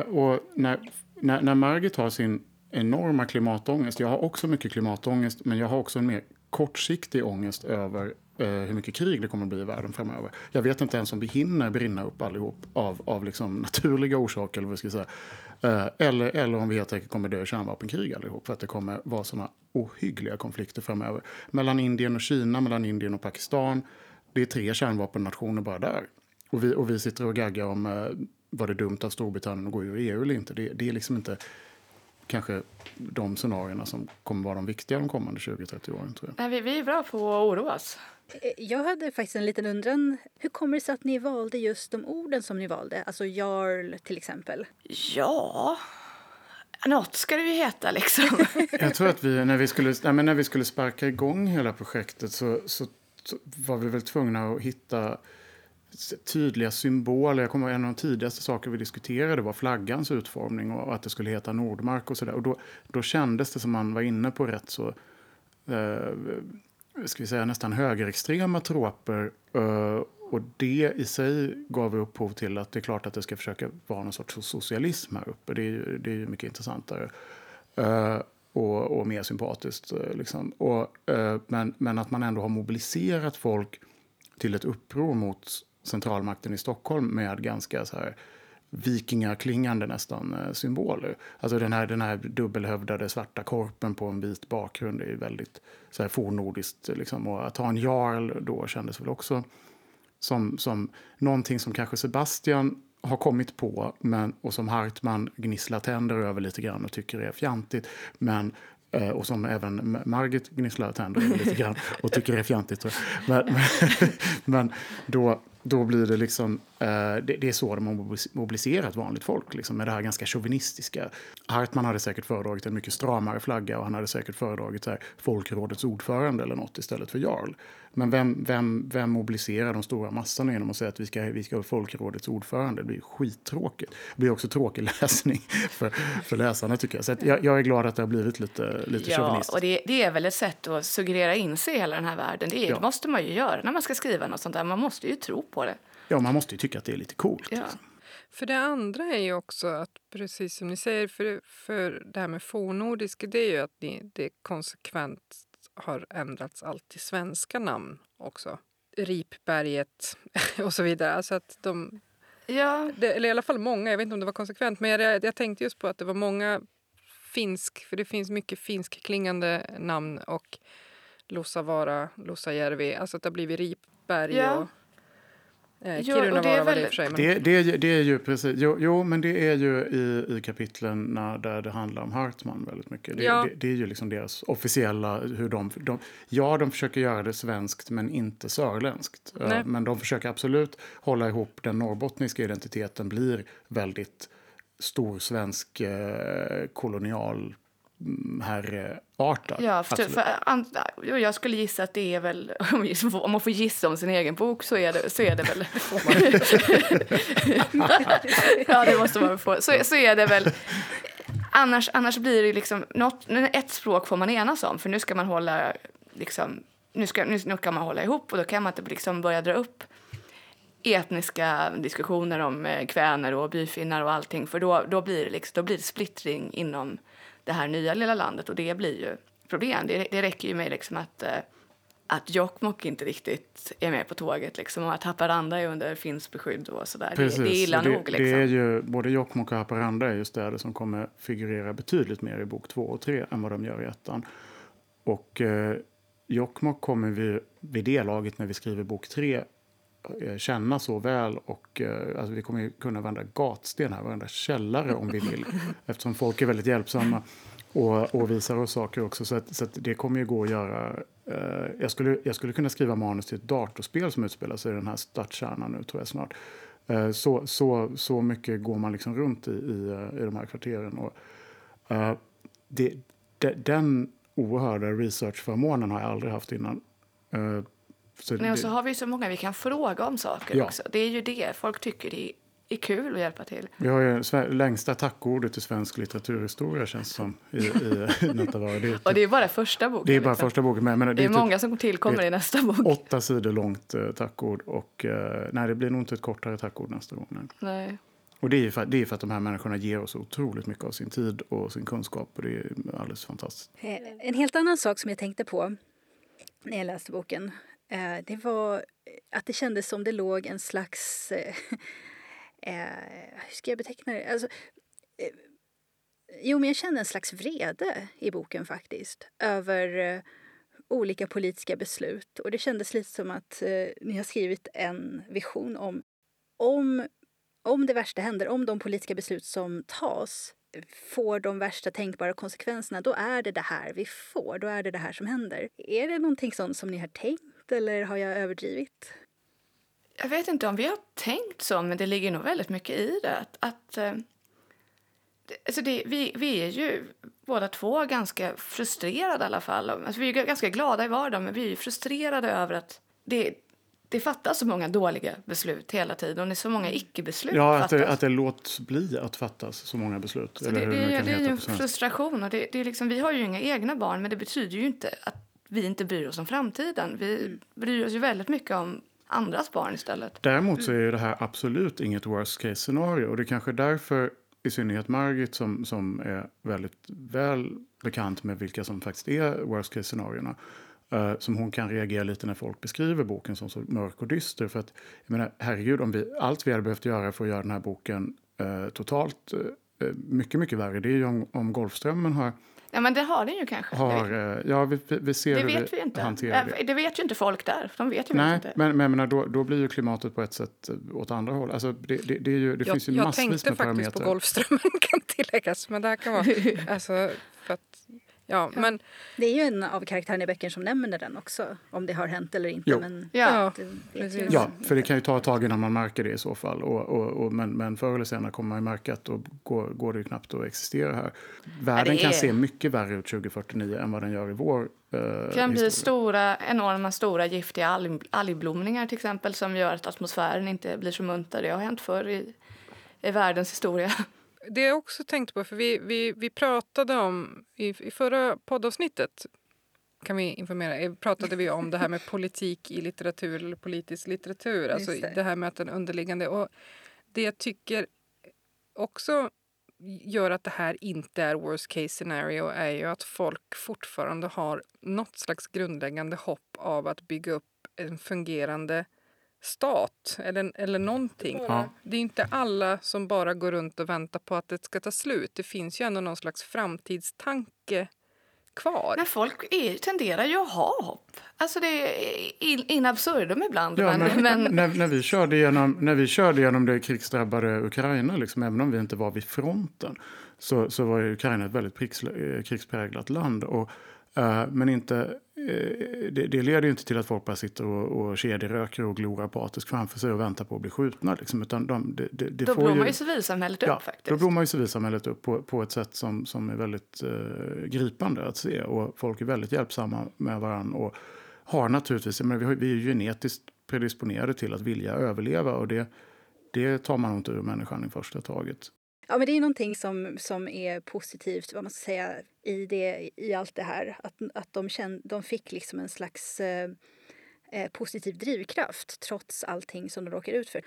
Och när, när, när Margit har sin enorma klimatångest, jag har också mycket klimatångest, men jag har också en mer kortsiktig ångest över Uh, hur mycket krig det kommer att bli i världen framöver. Jag vet inte ens om vi hinner brinna upp allihop av, av liksom naturliga orsaker, eller vad ska jag säga. Uh, eller, eller om vi helt enkelt kommer dö i kärnvapenkrig allihop, för att det kommer vara sådana ohyggliga konflikter framöver. Mellan Indien och Kina, mellan Indien och Pakistan. Det är tre kärnvapennationer bara där. Och vi, och vi sitter och gaggar om uh, var det dumt av Storbritannien att gå ur E U eller inte. Det, det är liksom inte... kanske de scenarierna som kommer vara de viktiga de kommande tjugo trettio åren, tror jag. Nej, vi, vi är bra på att oroa oss. Jag hade faktiskt en liten undran. Hur kommer det sig att ni valde just de orden som ni valde? Alltså Jarl till exempel. Ja, något ska det ju heta liksom. Jag tror att vi, när vi skulle, nej, men när vi skulle sparka igång hela projektet så, så, så var vi väl tvungna att hitta... tydliga symboler. Jag kommer ihåg en av de tidigaste saker vi diskuterade var flaggans utformning och att det skulle heta Nordmark och sådär. Och då, då kändes det som man var inne på rätt så eh, ska vi säga nästan högerextrema troper eh, Och det i sig gav upphov till att det är klart att det ska försöka vara någon sorts socialism här uppe. Det är ju, det är ju mycket intressantare uh, och, och mer sympatiskt. Liksom. Och, uh, men, men att man ändå har mobiliserat folk till ett uppror mot centralmakten i Stockholm med ganska så här vikingaklingande nästan symboler. Alltså den här, den här dubbelhövdade svarta korpen på en vit bakgrund är ju väldigt så här fornordiskt. Liksom. Och att ha en jarl då kändes väl också som, som någonting som kanske Sebastian har kommit på men, och som Hartman gnisslar tänder över lite grann och tycker är fjantigt. Men, och som även Margit gnisslar tänder över lite grann och tycker är fjantigt. Men, men, men då... Då blir det liksom, eh, det, det är så de har mobiliserat vanligt folk liksom, med det här ganska chauvinistiska. Hartman hade säkert föredragit en mycket stramare flagga och han hade säkert föredragit så här, folkrådets ordförande eller något istället för jarl. Men vem, vem, vem mobiliserar de stora massorna genom att säga att vi ska, vi ska ha folkrådets ordförande? Det blir skittråkigt. Det blir också tråkig läsning för, för läsarna tycker jag. Så att jag, jag är glad att det har blivit lite, lite ja, chauvinistiskt. Ja, och det, det är väl ett sätt att suggerera in sig i hela den här världen. Det, är, ja. det måste man ju göra när man ska skriva något sånt där. Man måste ju tro på. Ja, man måste ju tycka att det är lite coolt. Ja. Liksom. För det andra är ju också att, precis som ni säger, för, för det här med fornordisk, det är ju att ni, det konsekvent har ändrats allt till svenska namn också. Ripberget och så vidare. Alltså att de, ja. det, eller i alla fall många, jag vet inte om det var konsekvent, men jag, jag tänkte just på att det var många finsk, för det finns mycket finsk klingande namn och Lossavaara, Lossajärvi, alltså att det har blivit Ripberg ja. och... Kiruna var väl det, det, det är ju precis. Jo, jo men det är ju i, i kapitlen där det handlar om Hartman väldigt mycket. Det, ja. det, det är ju liksom deras officiella hur de, de ja de försöker göra det svenskt men inte sörländskt. Nej. Men de försöker absolut hålla ihop den norrbottniska identiteten blir väldigt stor svensk eh, kolonial här artar. Ja, för, för, för, jag skulle gissa att det är väl om man får gissa om sin egen bok så är det, så är det väl ja, det måste man få. Så, så är det väl annars, annars blir det liksom något, ett språk får man enas om för nu ska man hålla liksom, nu, ska, nu, nu kan man hålla ihop och då kan man inte liksom börja dra upp etniska diskussioner om kväner och byfinnar och allting för då, då, blir det liksom, då blir det splittring inom det här nya lilla landet och det blir ju problem. Det, det räcker ju med liksom att, att Jokkmokk inte riktigt är med på tåget liksom, och att Haparanda är under finsk beskydd och sådär. Precis, det, det är illa det, nog. Liksom. Det är ju, både Jokkmokk och Haparanda är ju städer som kommer figurera betydligt mer i bok två och tre än vad de gör i ettan. Och eh, Jokkmokk kommer vi vid det laget när vi skriver bok tre känna så väl och alltså, vi kommer ju kunna vända gatsten här, varenda källare om vi vill eftersom folk är väldigt hjälpsamma och, och visar oss saker också så, att, så att det kommer ju gå att göra eh, jag, skulle, jag skulle kunna skriva manus till ett datorspel som utspelar sig i den här stadskärnan nu tror jag snart eh, så, så, så mycket går man liksom runt i, i, i de här kvarteren och eh, det, de, den oerhörda researchförmånen har jag aldrig haft innan eh, Så Nej, och så har vi så många vi kan fråga om saker ja. också. Det är ju det. Folk tycker det är kul att hjälpa till. Vi har ju svä- längsta tackordet i svensk litteraturhistoria känns som i, i Nattavaara. Det är ett, och det är bara första boken. Det är bara liksom. första boken. Men, men det, det är, är typ, många som tillkommer i nästa bok. Åtta sidor långt uh, tackord och uh, nej, det blir nog inte ett kortare tackord nästa gång. Nej. nej. Och det är ju för, det är för att de här människorna ger oss otroligt mycket av sin tid och sin kunskap och det är alldeles fantastiskt. En helt annan sak som jag tänkte på när jag läste boken. Det var att det kändes som det låg en slags... Eh, hur ska jag beteckna det? Alltså, eh, jo, men jag kände en slags vrede i boken faktiskt. Över eh, olika politiska beslut. Och det kändes lite som att eh, ni har skrivit en vision om, om... Om det värsta händer, om de politiska beslut som tas får de värsta tänkbara konsekvenserna, då är det det här vi får. Då är det det här som händer. Är det någonting sånt som ni har tänkt? Eller har jag överdrivit? Jag vet inte om vi har tänkt så, men det ligger nog väldigt mycket i det. Att, att, äh, alltså det vi, vi är ju båda två ganska frustrerade i alla fall. Alltså vi är ganska glada i vardagen, men vi är frustrerade över att det, det fattas så många dåliga beslut hela tiden. Och det är så många icke-beslut. Ja, att det, att det låts bli att fattas så många beslut. Så eller det, hur det, det, kan det är ju en frustration. Och det, det är liksom, vi har ju inga egna barn, men det betyder ju inte att vi inte bryr oss om framtiden. Vi bryr oss ju väldigt mycket om andras barn istället. Däremot så är ju det här absolut inget worst case scenario. Och det är kanske därför i synnerhet Margit som, som är väldigt väl bekant med vilka som faktiskt är worst case scenarierna. Uh, som hon kan reagera lite när folk beskriver boken som så mörk och dyster. För att, jag menar, herregud, om vi, allt vi hade behövt göra för att göra den här boken uh, totalt uh, mycket, mycket värre. Det är ju om, om Golfströmmen har... Ja, men det har den ju kanske. Har, ja, vi, vi ser det hur vet vi inte. Hanterar det. Det vet ju inte folk där. De vet ju Nej, inte. Men, men menar, då, då blir ju klimatet på ett sätt åt andra håll. Alltså, det det, det, är ju, det jag, finns ju massvis med parametrar. Jag tänkte faktiskt på Golfströmmen kan tilläggas. Men det här kan vara... alltså, för att, ja, ja. Men, det är ju en av karaktärerna i böcker som nämner den också. Om det har hänt eller inte. Men, ja. Ja, ja, för det kan ju ta ett tag innan man märker det i så fall. Och, och, och, men, men förr eller senare kommer man ju märka att då går, går det ju knappt att existera här. Världen är... kan se mycket värre ut tjugo fyrtionio än vad den gör i vår eh, historia. Det kan bli stora, enorma stora giftiga alg, algblomningar till exempel. Som gör att atmosfären inte blir så munter. Det har hänt förr i, i världens historia. Det jag också tänkt på, för vi, vi, vi pratade om, i, i förra poddavsnittet kan vi informera, pratade vi om det här med politik i litteratur eller politisk litteratur. Alltså det. det här med att den underliggande, och det jag tycker också gör att det här inte är worst case scenario är ju att folk fortfarande har något slags grundläggande hopp av att bygga upp en fungerande stat eller, eller någonting. Ja. Det är inte alla som bara går runt och väntar på att det ska ta slut. Det finns ju ändå någon slags framtidstanke kvar. Men folk är, tenderar ju att ha hopp. Alltså det är in, in absurdum ibland. Ja, men, men... När, när, vi körde genom, när vi körde genom det krigsdrabbade Ukraina, liksom, även om vi inte var vid fronten, så, så var Ukraina ett väldigt krigspräglat land. Och Uh, men inte, uh, det, det leder ju inte till att folk bara sitter och, och kedjeröker och glorar apatiskt framför sig och väntar på att bli skjutna. Liksom, utan de, de, de, de då får blommar ju, ju civilsamhället ja, upp faktiskt. Då blommar ju civilsamhället upp på, på ett sätt som, som är väldigt uh, gripande att se. Och folk är väldigt hjälpsamma med varandra och har naturligtvis, men vi, har, vi är ju genetiskt predisponerade till att vilja överleva. Och det, det tar man inte ur människan i första taget. Ja, men det är någonting som, som är positivt, vad man ska säga, i, det, i allt det här. Att, att de, kände, de fick liksom en slags eh, positiv drivkraft trots allting som de råkar ut för.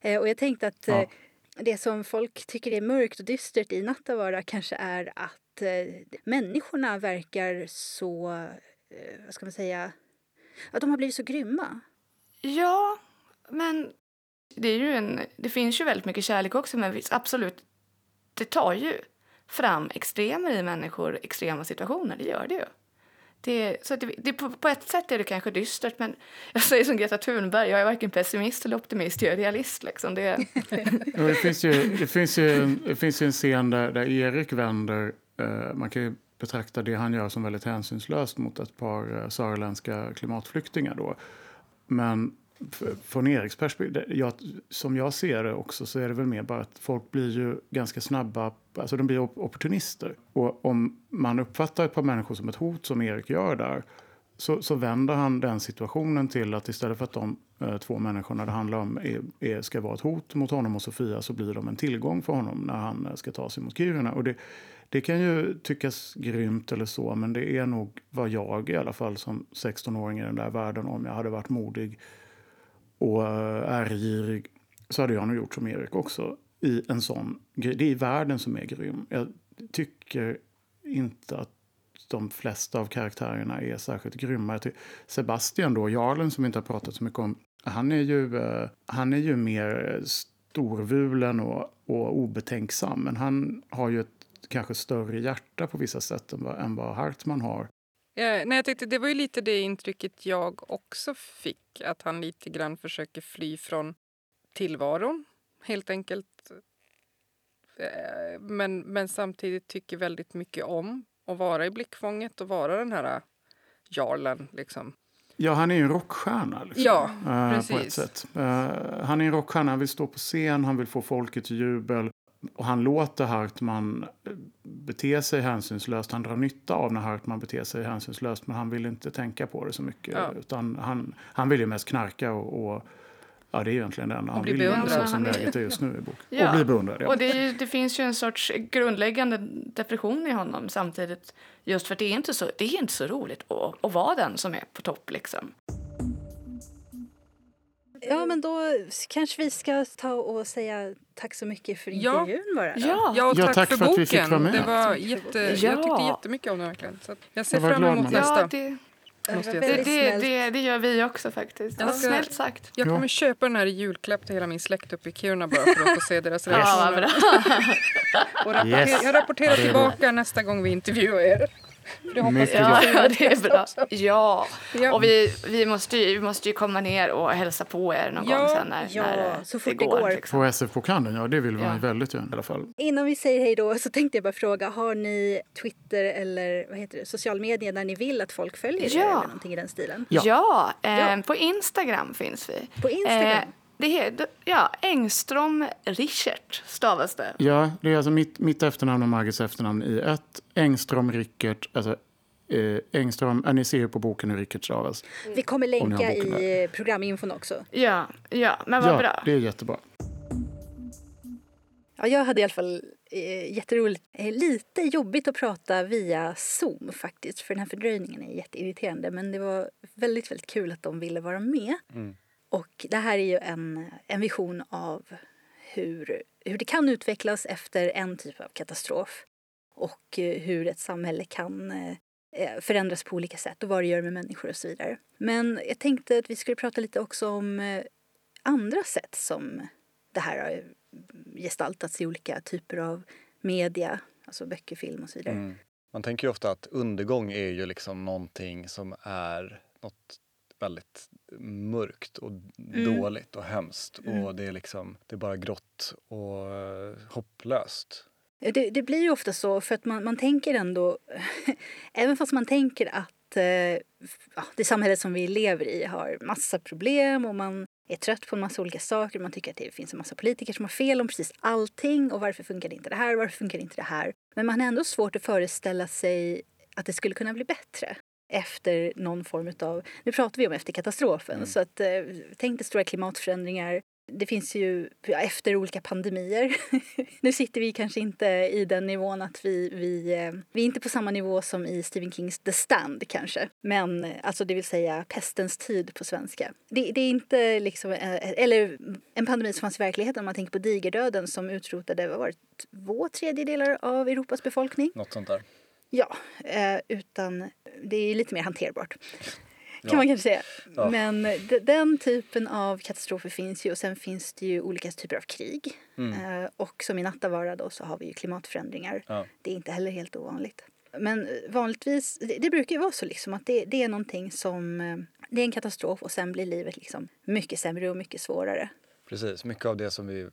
Eh, och jag tänkte att ja. eh, det som folk tycker är mörkt och dystert i Nattavaara kanske är att eh, människorna verkar så, eh, vad ska man säga, att de har blivit så grymma. Ja, men det, är ju en, det finns ju väldigt mycket kärlek också, men absolut. Det tar ju fram extremer i människor, extrema situationer, det gör det ju. Det, så det, det, på, på ett sätt är det kanske dystert, men jag säger som Greta Thunberg, jag är varken pessimist eller optimist, jag är realist. Liksom. Det, det, finns ju, det, finns ju, det finns ju en scen där, där Erik vänder, eh, man kan ju betrakta det han gör som väldigt hänsynslöst mot ett par eh, sörländska klimatflyktingar då. Men från Eriks perspektiv, jag, som jag ser det också, så är det väl mer bara att folk blir ju ganska snabba, alltså de blir opportunister. Och om man uppfattar ett par människor som ett hot, som Erik gör där, så, så vänder han den situationen till att istället för att de eh, två människorna det handlar om är, är, ska vara ett hot mot honom och Sofia, så blir de en tillgång för honom när han ska ta sig mot Kiruna. Och det, det kan ju tyckas grymt eller så, men det är nog vad jag i alla fall som sexton-åring i den där världen, om jag hade varit modig och ärgirig, så hade jag nog gjort som Erik också i en sån grej. Det är världen som är grym. Jag tycker inte att de flesta av karaktärerna är särskilt grymma. Sebastian då, Jarlen, som vi inte har pratat så mycket om, han är ju, han är ju mer storvulen och, och obetänksam, men han har ju ett kanske större hjärta på vissa sätt än vad, än vad Hartman har. Ja, nej, jag tyckte det var ju lite det intrycket jag också fick. Att han lite grann försöker fly från tillvaron, helt enkelt. Men, men samtidigt tycker väldigt mycket om att vara i blickfånget och vara den här jarlen, liksom. Ja, han är ju en rockstjärna, liksom. Ja, uh, precis. På ett sätt. Uh, han är en rockstjärna, han vill stå på scen, han vill få folket till jubel. Och han låter Hartman bete sig hänsynslöst. Han drar nytta av när Hartman beter sig hänsynslöst. Men han vill inte tänka på det så mycket. Ja. Utan han, han vill ju mest knarka och... och ja, det är egentligen det enda han vill göra så som läget är just nu i bok. Ja. Och bli beundrad. Ja. Och det, är, det finns ju en sorts grundläggande depression i honom samtidigt. Just för att det är inte så, det är inte så roligt att, att vara den som är på topp, liksom. Ja, men då kanske vi ska ta och säga tack så mycket för intervjun bara. Ja, ja och tack, ja, tack för, för boken. Att vi fick vara med. Det var jätte, ja. Jag tyckte jättemycket om det verkligen. Så jag ser jag fram emot nästa. Ja, det, det, det, det, det gör vi också faktiskt. Ja, snällt sagt. Jag kommer ja. köpa den här julklapp till hela min släkt uppe i Kiruna bara för att få se deras reaktioner. Ja, och rapporter, yes. Jag rapporterar tillbaka nästa gång vi intervjuar er. Det hoppas jag. Ja, det är bra. Ja. Och vi, vi, måste ju, vi måste ju komma ner och hälsa på er någon ja, gång sen när, ja, när så fort det går. går. Liksom. På S F Bokhandeln, ja det vill man ja. väldigt gärna i alla fall. Innan vi säger hej då så tänkte jag bara fråga, har ni Twitter eller vad heter det, social medier där ni vill att folk följer ja. er eller någonting i den stilen? Ja, ja, eh, ja. på Instagram finns vi. På Instagram? Eh, Det är, ja, Engström Richard stavas det. Ja, det är alltså mitt, mitt efternamn och Margits efternamn i ett. Engström Richard, alltså eh, Engström, ja, ni ser ju på boken hur Richard stavas. Vi kommer länka i programinfon också. Ja, ja men vad ja, bra. Ja, det är jättebra. Ja, jag hade i alla fall eh, jätteroligt. Eh, lite jobbigt att prata via Zoom faktiskt, för den här fördröjningen är jätteirriterande. Men det var väldigt, väldigt kul att de ville vara med. Mm. Och det här är ju en, en vision av hur, hur det kan utvecklas efter en typ av katastrof. Och hur ett samhälle kan förändras på olika sätt och vad det gör med människor och så vidare. Men jag tänkte att vi skulle prata lite också om andra sätt som det här har gestaltats i olika typer av media. Alltså böcker, film och så vidare. Mm. Man tänker ju ofta att undergång är ju liksom någonting som är något väldigt mörkt och mm. dåligt och hemskt. Mm. Och det är liksom, det är bara grått och hopplöst. Det, det blir ju ofta så för att man, man tänker ändå, även fast man tänker att eh, ja, det samhället som vi lever i har massa problem och man är trött på en massa olika saker. Man tycker att det finns en massa politiker som har fel om precis allting och varför funkar det inte det här, varför funkar det inte det här. Men man har ändå svårt att föreställa sig att det skulle kunna bli bättre. Efter någon form av, nu pratar vi om efter katastrofen, mm. så att eh, tänk dig stora klimatförändringar, det finns ju ja, efter olika pandemier. Nu sitter vi kanske inte i den nivån att vi, vi, eh, vi är inte på samma nivå som i Stephen Kings The Stand kanske, men alltså det vill säga pestens tid på svenska. Det, det är inte liksom, eh, eller en pandemi som fanns i verkligheten om man tänker på digerdöden som utrotade, vad var det, två tredjedelar av Europas befolkning? Något sånt där. Ja, utan det är lite mer hanterbart kan ja. man kanske säga. Ja. Men d- den typen av katastrofer finns ju och sen finns det ju olika typer av krig. Mm. Och som i Nattavaara då så har vi ju klimatförändringar. Ja. Det är inte heller helt ovanligt. Men vanligtvis, det, det brukar ju vara så liksom att det, det är någonting som, det är en katastrof och sen blir livet liksom mycket sämre och mycket svårare. Precis, mycket av det som vi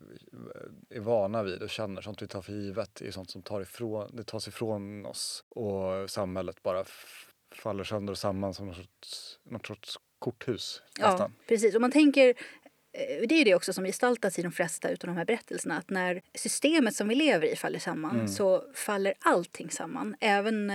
är vana vid och känner, sånt vi tar för givet, är sånt som tar ifrån, det tas ifrån oss. Och samhället bara f- faller sönder och samman som något sorts, något sorts korthus. Nästan. Ja, precis. Och man tänker, det är det också som gestaltas i de flesta utav de här berättelserna, att när systemet som vi lever i faller samman mm. så faller allting samman. Även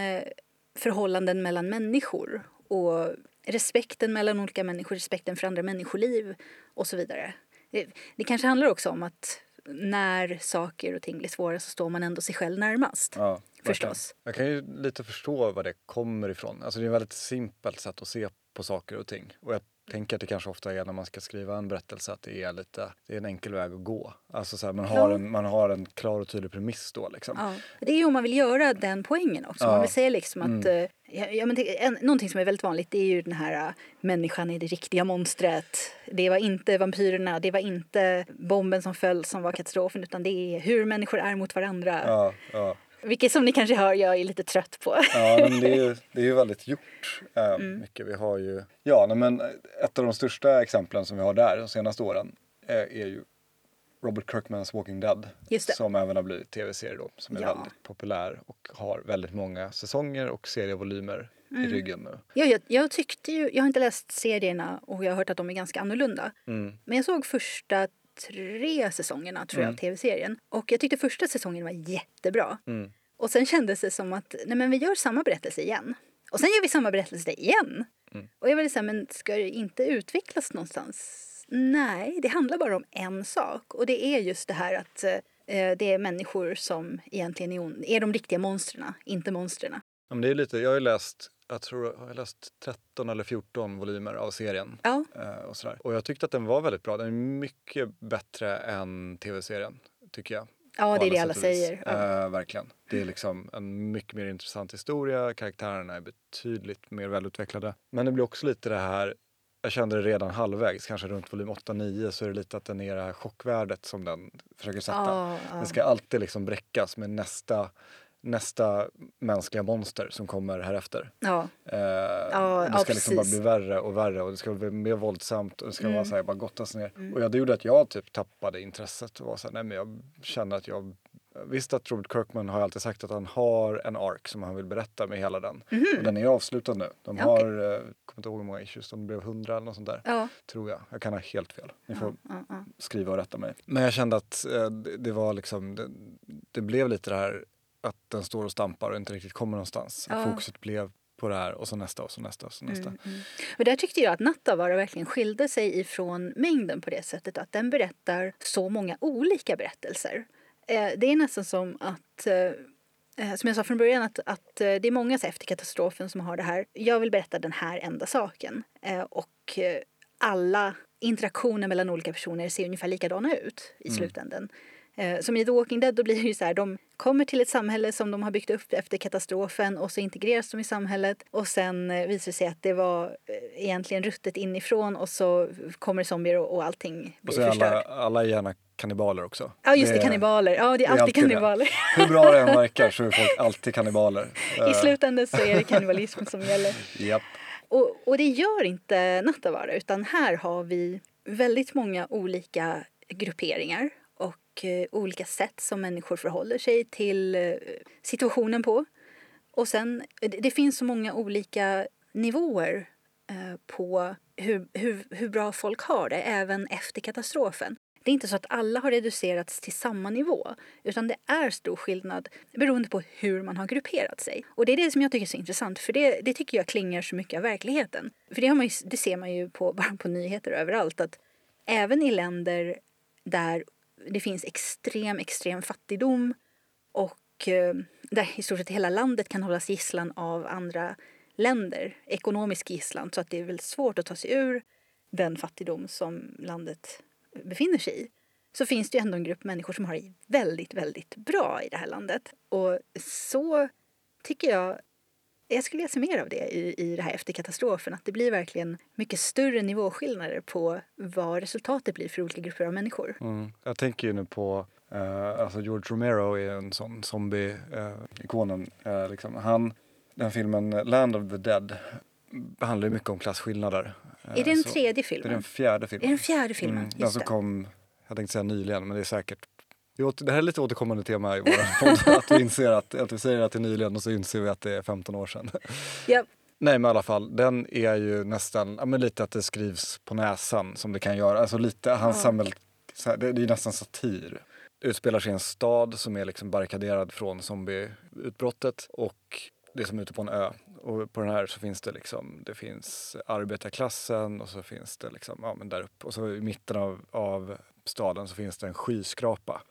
förhållanden mellan människor och respekten mellan olika människor, respekten för andra människoliv och så vidare. Det, det kanske handlar också om att när saker och ting blir svåra så står man ändå sig själv närmast. Ja, förstås. Jag kan ju lite förstå var det kommer ifrån. Alltså det är ett väldigt simpelt sätt att se på saker och ting. Och jag tänker att det kanske ofta är när man ska skriva en berättelse att det är, lite, det är en enkel väg att gå. Alltså så här, man, har en, man har en klar och tydlig premiss då. Liksom. Ja, det är ju om man vill göra den poängen också. Ja. Man vill säga liksom att... Mm. Ja, ja, men det, en, någonting som är väldigt vanligt det är ju den här människan är det riktiga monstret. Det var inte vampyrerna, det var inte bomben som föll som var katastrofen utan det är hur människor är mot varandra. Ja, ja. Vilket som ni kanske hör jag är lite trött på. Ja, men det är ju, det är ju väldigt gjort. Eh, mm. Mycket vi har ju... Ja, men ett av de största exemplen som vi har där de senaste åren eh, är ju Robert Kirkmans Walking Dead. Som även har blivit tv-serie då. Som är ja. väldigt populär och har väldigt många säsonger och serievolymer mm. i ryggen nu. Ja, jag, jag tyckte ju... Jag har inte läst serierna och jag har hört att de är ganska annorlunda. Mm. Men jag såg första tre säsongerna tror jag mm. av tv-serien. Och jag tyckte första säsongen var jättebra. Mm. Och sen kändes det som att nej men vi gör samma berättelse igen. Och sen gör vi samma berättelse igen. Mm. Och jag var liksom, men ska det inte utvecklas någonstans? Nej, det handlar bara om en sak. Och det är just det här att eh, det är människor som egentligen är, on- är de riktiga monstren, inte monstren. Ja, men det är lite, jag har ju läst jag tror jag har läst tretton eller fjorton volymer av serien. Ja. Och, sådär. Och jag tyckte att den var väldigt bra. Den är mycket bättre än tv-serien, tycker jag. Ja, det är det alla säger. Ja. Äh, verkligen. Det är liksom en mycket mer intressant historia. Karaktärerna är betydligt mer välutvecklade. Men det blir också lite det här, jag kände det redan halvvägs, kanske runt volym åtta nio, så är det lite att den är det här chockvärdet som den försöker sätta. Ja, ja. Den ska alltid liksom bräckas med nästa... nästa mänskliga monster som kommer härefter. Ja. Eh, ja, det ska ja, liksom bara bli värre och värre och det ska bli mer våldsamt och det ska mm. vara så här, bara gottas ner. Mm. Och det gjorde att jag typ tappade intresset och var så här, nej men jag känner att jag visst att Robert Kirkman har alltid sagt att han har en ark som han vill berätta med hela den. Mm-hmm. Och den är avslutad nu. De har, okay. eh, kommer inte ihåg hur många issues, de blev hundra eller något sånt där. Ja. Tror jag. Jag kan ha helt fel. Ni får ja, ja, ja. skriva och rätta mig. Men jag kände att eh, det, det var liksom, det, det blev lite det här att den står och stampar och inte riktigt kommer någonstans. Ja. Fokuset blev på det här och så nästa och så nästa och så nästa. Mm, mm. Och där tyckte jag att Nattavaara verkligen skilde sig ifrån mängden på det sättet att den berättar så många olika berättelser. Eh, det är nästan som att, eh, som jag sa från början, att, att eh, det är många så, efter katastrofen som har det här. Jag vill berätta den här enda saken. Eh, och eh, alla interaktioner mellan olika personer ser ungefär likadana ut i mm. slutändan. Som i The Walking Dead, då blir det ju så här, de kommer till ett samhälle som de har byggt upp efter katastrofen och så integreras de i samhället och sen visar det sig att det var egentligen ruttet inifrån och så kommer zombier och, och allting blir förstört. Och så är alla, alla är gärna kannibaler också. Ja just det, det kannibaler. Ja det är alltid, alltid kannibaler. Det. Hur bra det än verkar så är folk alltid kannibaler. I slutändan så är det kannibalismen som gäller. Japp. Och, och det gör inte Nattavaara, utan här har vi väldigt många olika grupperingar och olika sätt som människor förhåller sig till situationen på. Och sen, det finns så många olika nivåer på hur, hur, hur bra folk har det, även efter katastrofen. Det är inte så att alla har reducerats till samma nivå, utan det är stor skillnad beroende på hur man har grupperat sig. Och det är det som jag tycker är så intressant, för det, det tycker jag klingar så mycket av verkligheten. För det, har man ju, det ser man ju på, bara på nyheter överallt, att även i länder där det finns extrem, extrem fattigdom och eh, där i stort sett hela landet kan hållas gisslan av andra länder. Ekonomisk gisslan, så att det är väl svårt att ta sig ur den fattigdom som landet befinner sig i. Så finns det ju ändå en grupp människor som har det väldigt, väldigt bra i det här landet. Och så tycker jag, jag skulle läsa mer av det i, i det här efter katastrofen. Att det blir verkligen mycket större nivåskillnader på vad resultatet blir för olika grupper av människor. Mm. Jag tänker ju nu på, eh, alltså George Romero är en sån zombie-ikonen. Eh, eh, liksom. Han, den filmen Land of the Dead handlar ju mycket om klassskillnader. Eh, är det den så, tredje filmen? Det är den fjärde filmen. Är den fjärde filmen? Mm, den som det. kom, jag tänkte säga nyligen, men det är säkert. Det här är lite återkommande tema i vår podd, att vi inser att, att vi säger att det är nyligen och så inser vi att det är femton år sedan. Yep. Nej, men i alla fall, den är ju nästan, ja, men lite att det skrivs på näsan som det kan göra. Alltså lite, han mm. samhäll, så här, det, det är ju nästan satir. Det utspelar sig i en stad som är liksom barrikaderad från zombieutbrottet och det är som ute på en ö. Och på den här så finns det liksom, det finns arbetarklassen och så finns det liksom, ja men där uppe. Och så i mitten av, av staden så finns det en skyskrapa.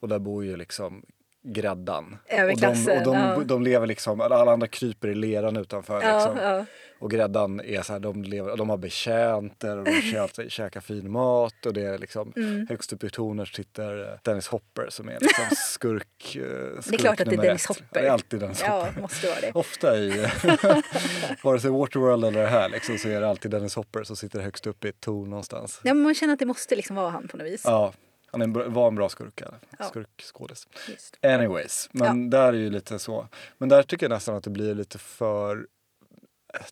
Och där bor ju liksom gräddan. Överklassen, och de, och de, ja. de lever liksom, alla andra kryper i leran utanför. Ja, liksom. ja. Och gräddan är så här, de, lever, de har betjänter och de käkar, käkar fin mat. Och det är liksom, mm. högst upp i toner sitter Dennis Hopper som är liksom skurk, skurk Det är klart att det är Dennis Hopper. Ja, det är alltid Dennis Hopper. Ja, måste vara det. Ofta i, vare sig Water World eller det här liksom, så är det alltid Dennis Hopper som sitter högst upp i ett torn någonstans. Ja, men man känner att det måste liksom vara han på något vis. Ja. Han var en bra skurk, ja. Skurkskådis. Anyways, men ja. där är ju lite så. Men där tycker jag nästan att det blir lite för...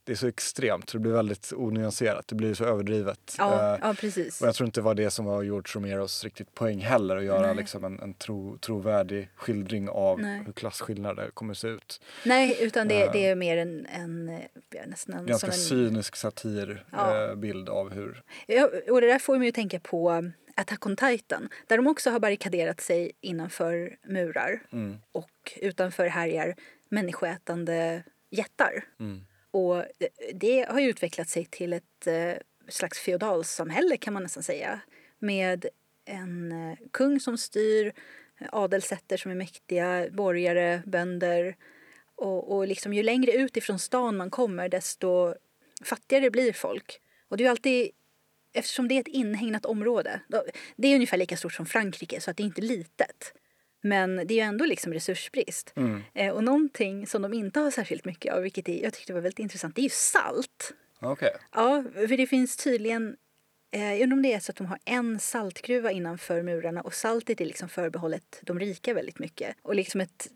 Det är så extremt, så det blir väldigt onyanserat. Det blir så överdrivet. Ja, eh, ja precis. Och jag tror inte det var det som var George Romeros riktigt poäng heller. Att göra liksom en, en tro, trovärdig skildring av Nej. hur klasskillnader kommer se ut. Nej, utan det, eh, det är mer en... en nästan en ganska som en, cynisk satirbild ja. eh, av hur... Ja, och det där får man ju tänka på... Attack on Titan, där de också har barrikaderat sig innanför murar mm. och utanför härjar människoätande jättar. Mm. Och det har ju utvecklat sig till ett slags feodalsamhälle kan man nästan säga, med en kung som styr, adelsätter som är mäktiga, borgare, bönder Och, och liksom, ju längre ut ifrån stan man kommer, desto fattigare blir folk. Och det är ju alltid, eftersom det är ett inhägnat område, då, det är ungefär lika stort som Frankrike, så att det är inte litet. Men det är ju ändå liksom resursbrist. Mm. Eh, och någonting som de inte har särskilt mycket av, vilket är, jag tyckte var väldigt intressant, det är ju salt. Okej. Okay. Ja, för det finns tydligen, eh, jag undrar om det är så att de har en saltgruva innanför murarna, och saltet är liksom förbehållet de rika väldigt mycket. Och liksom ett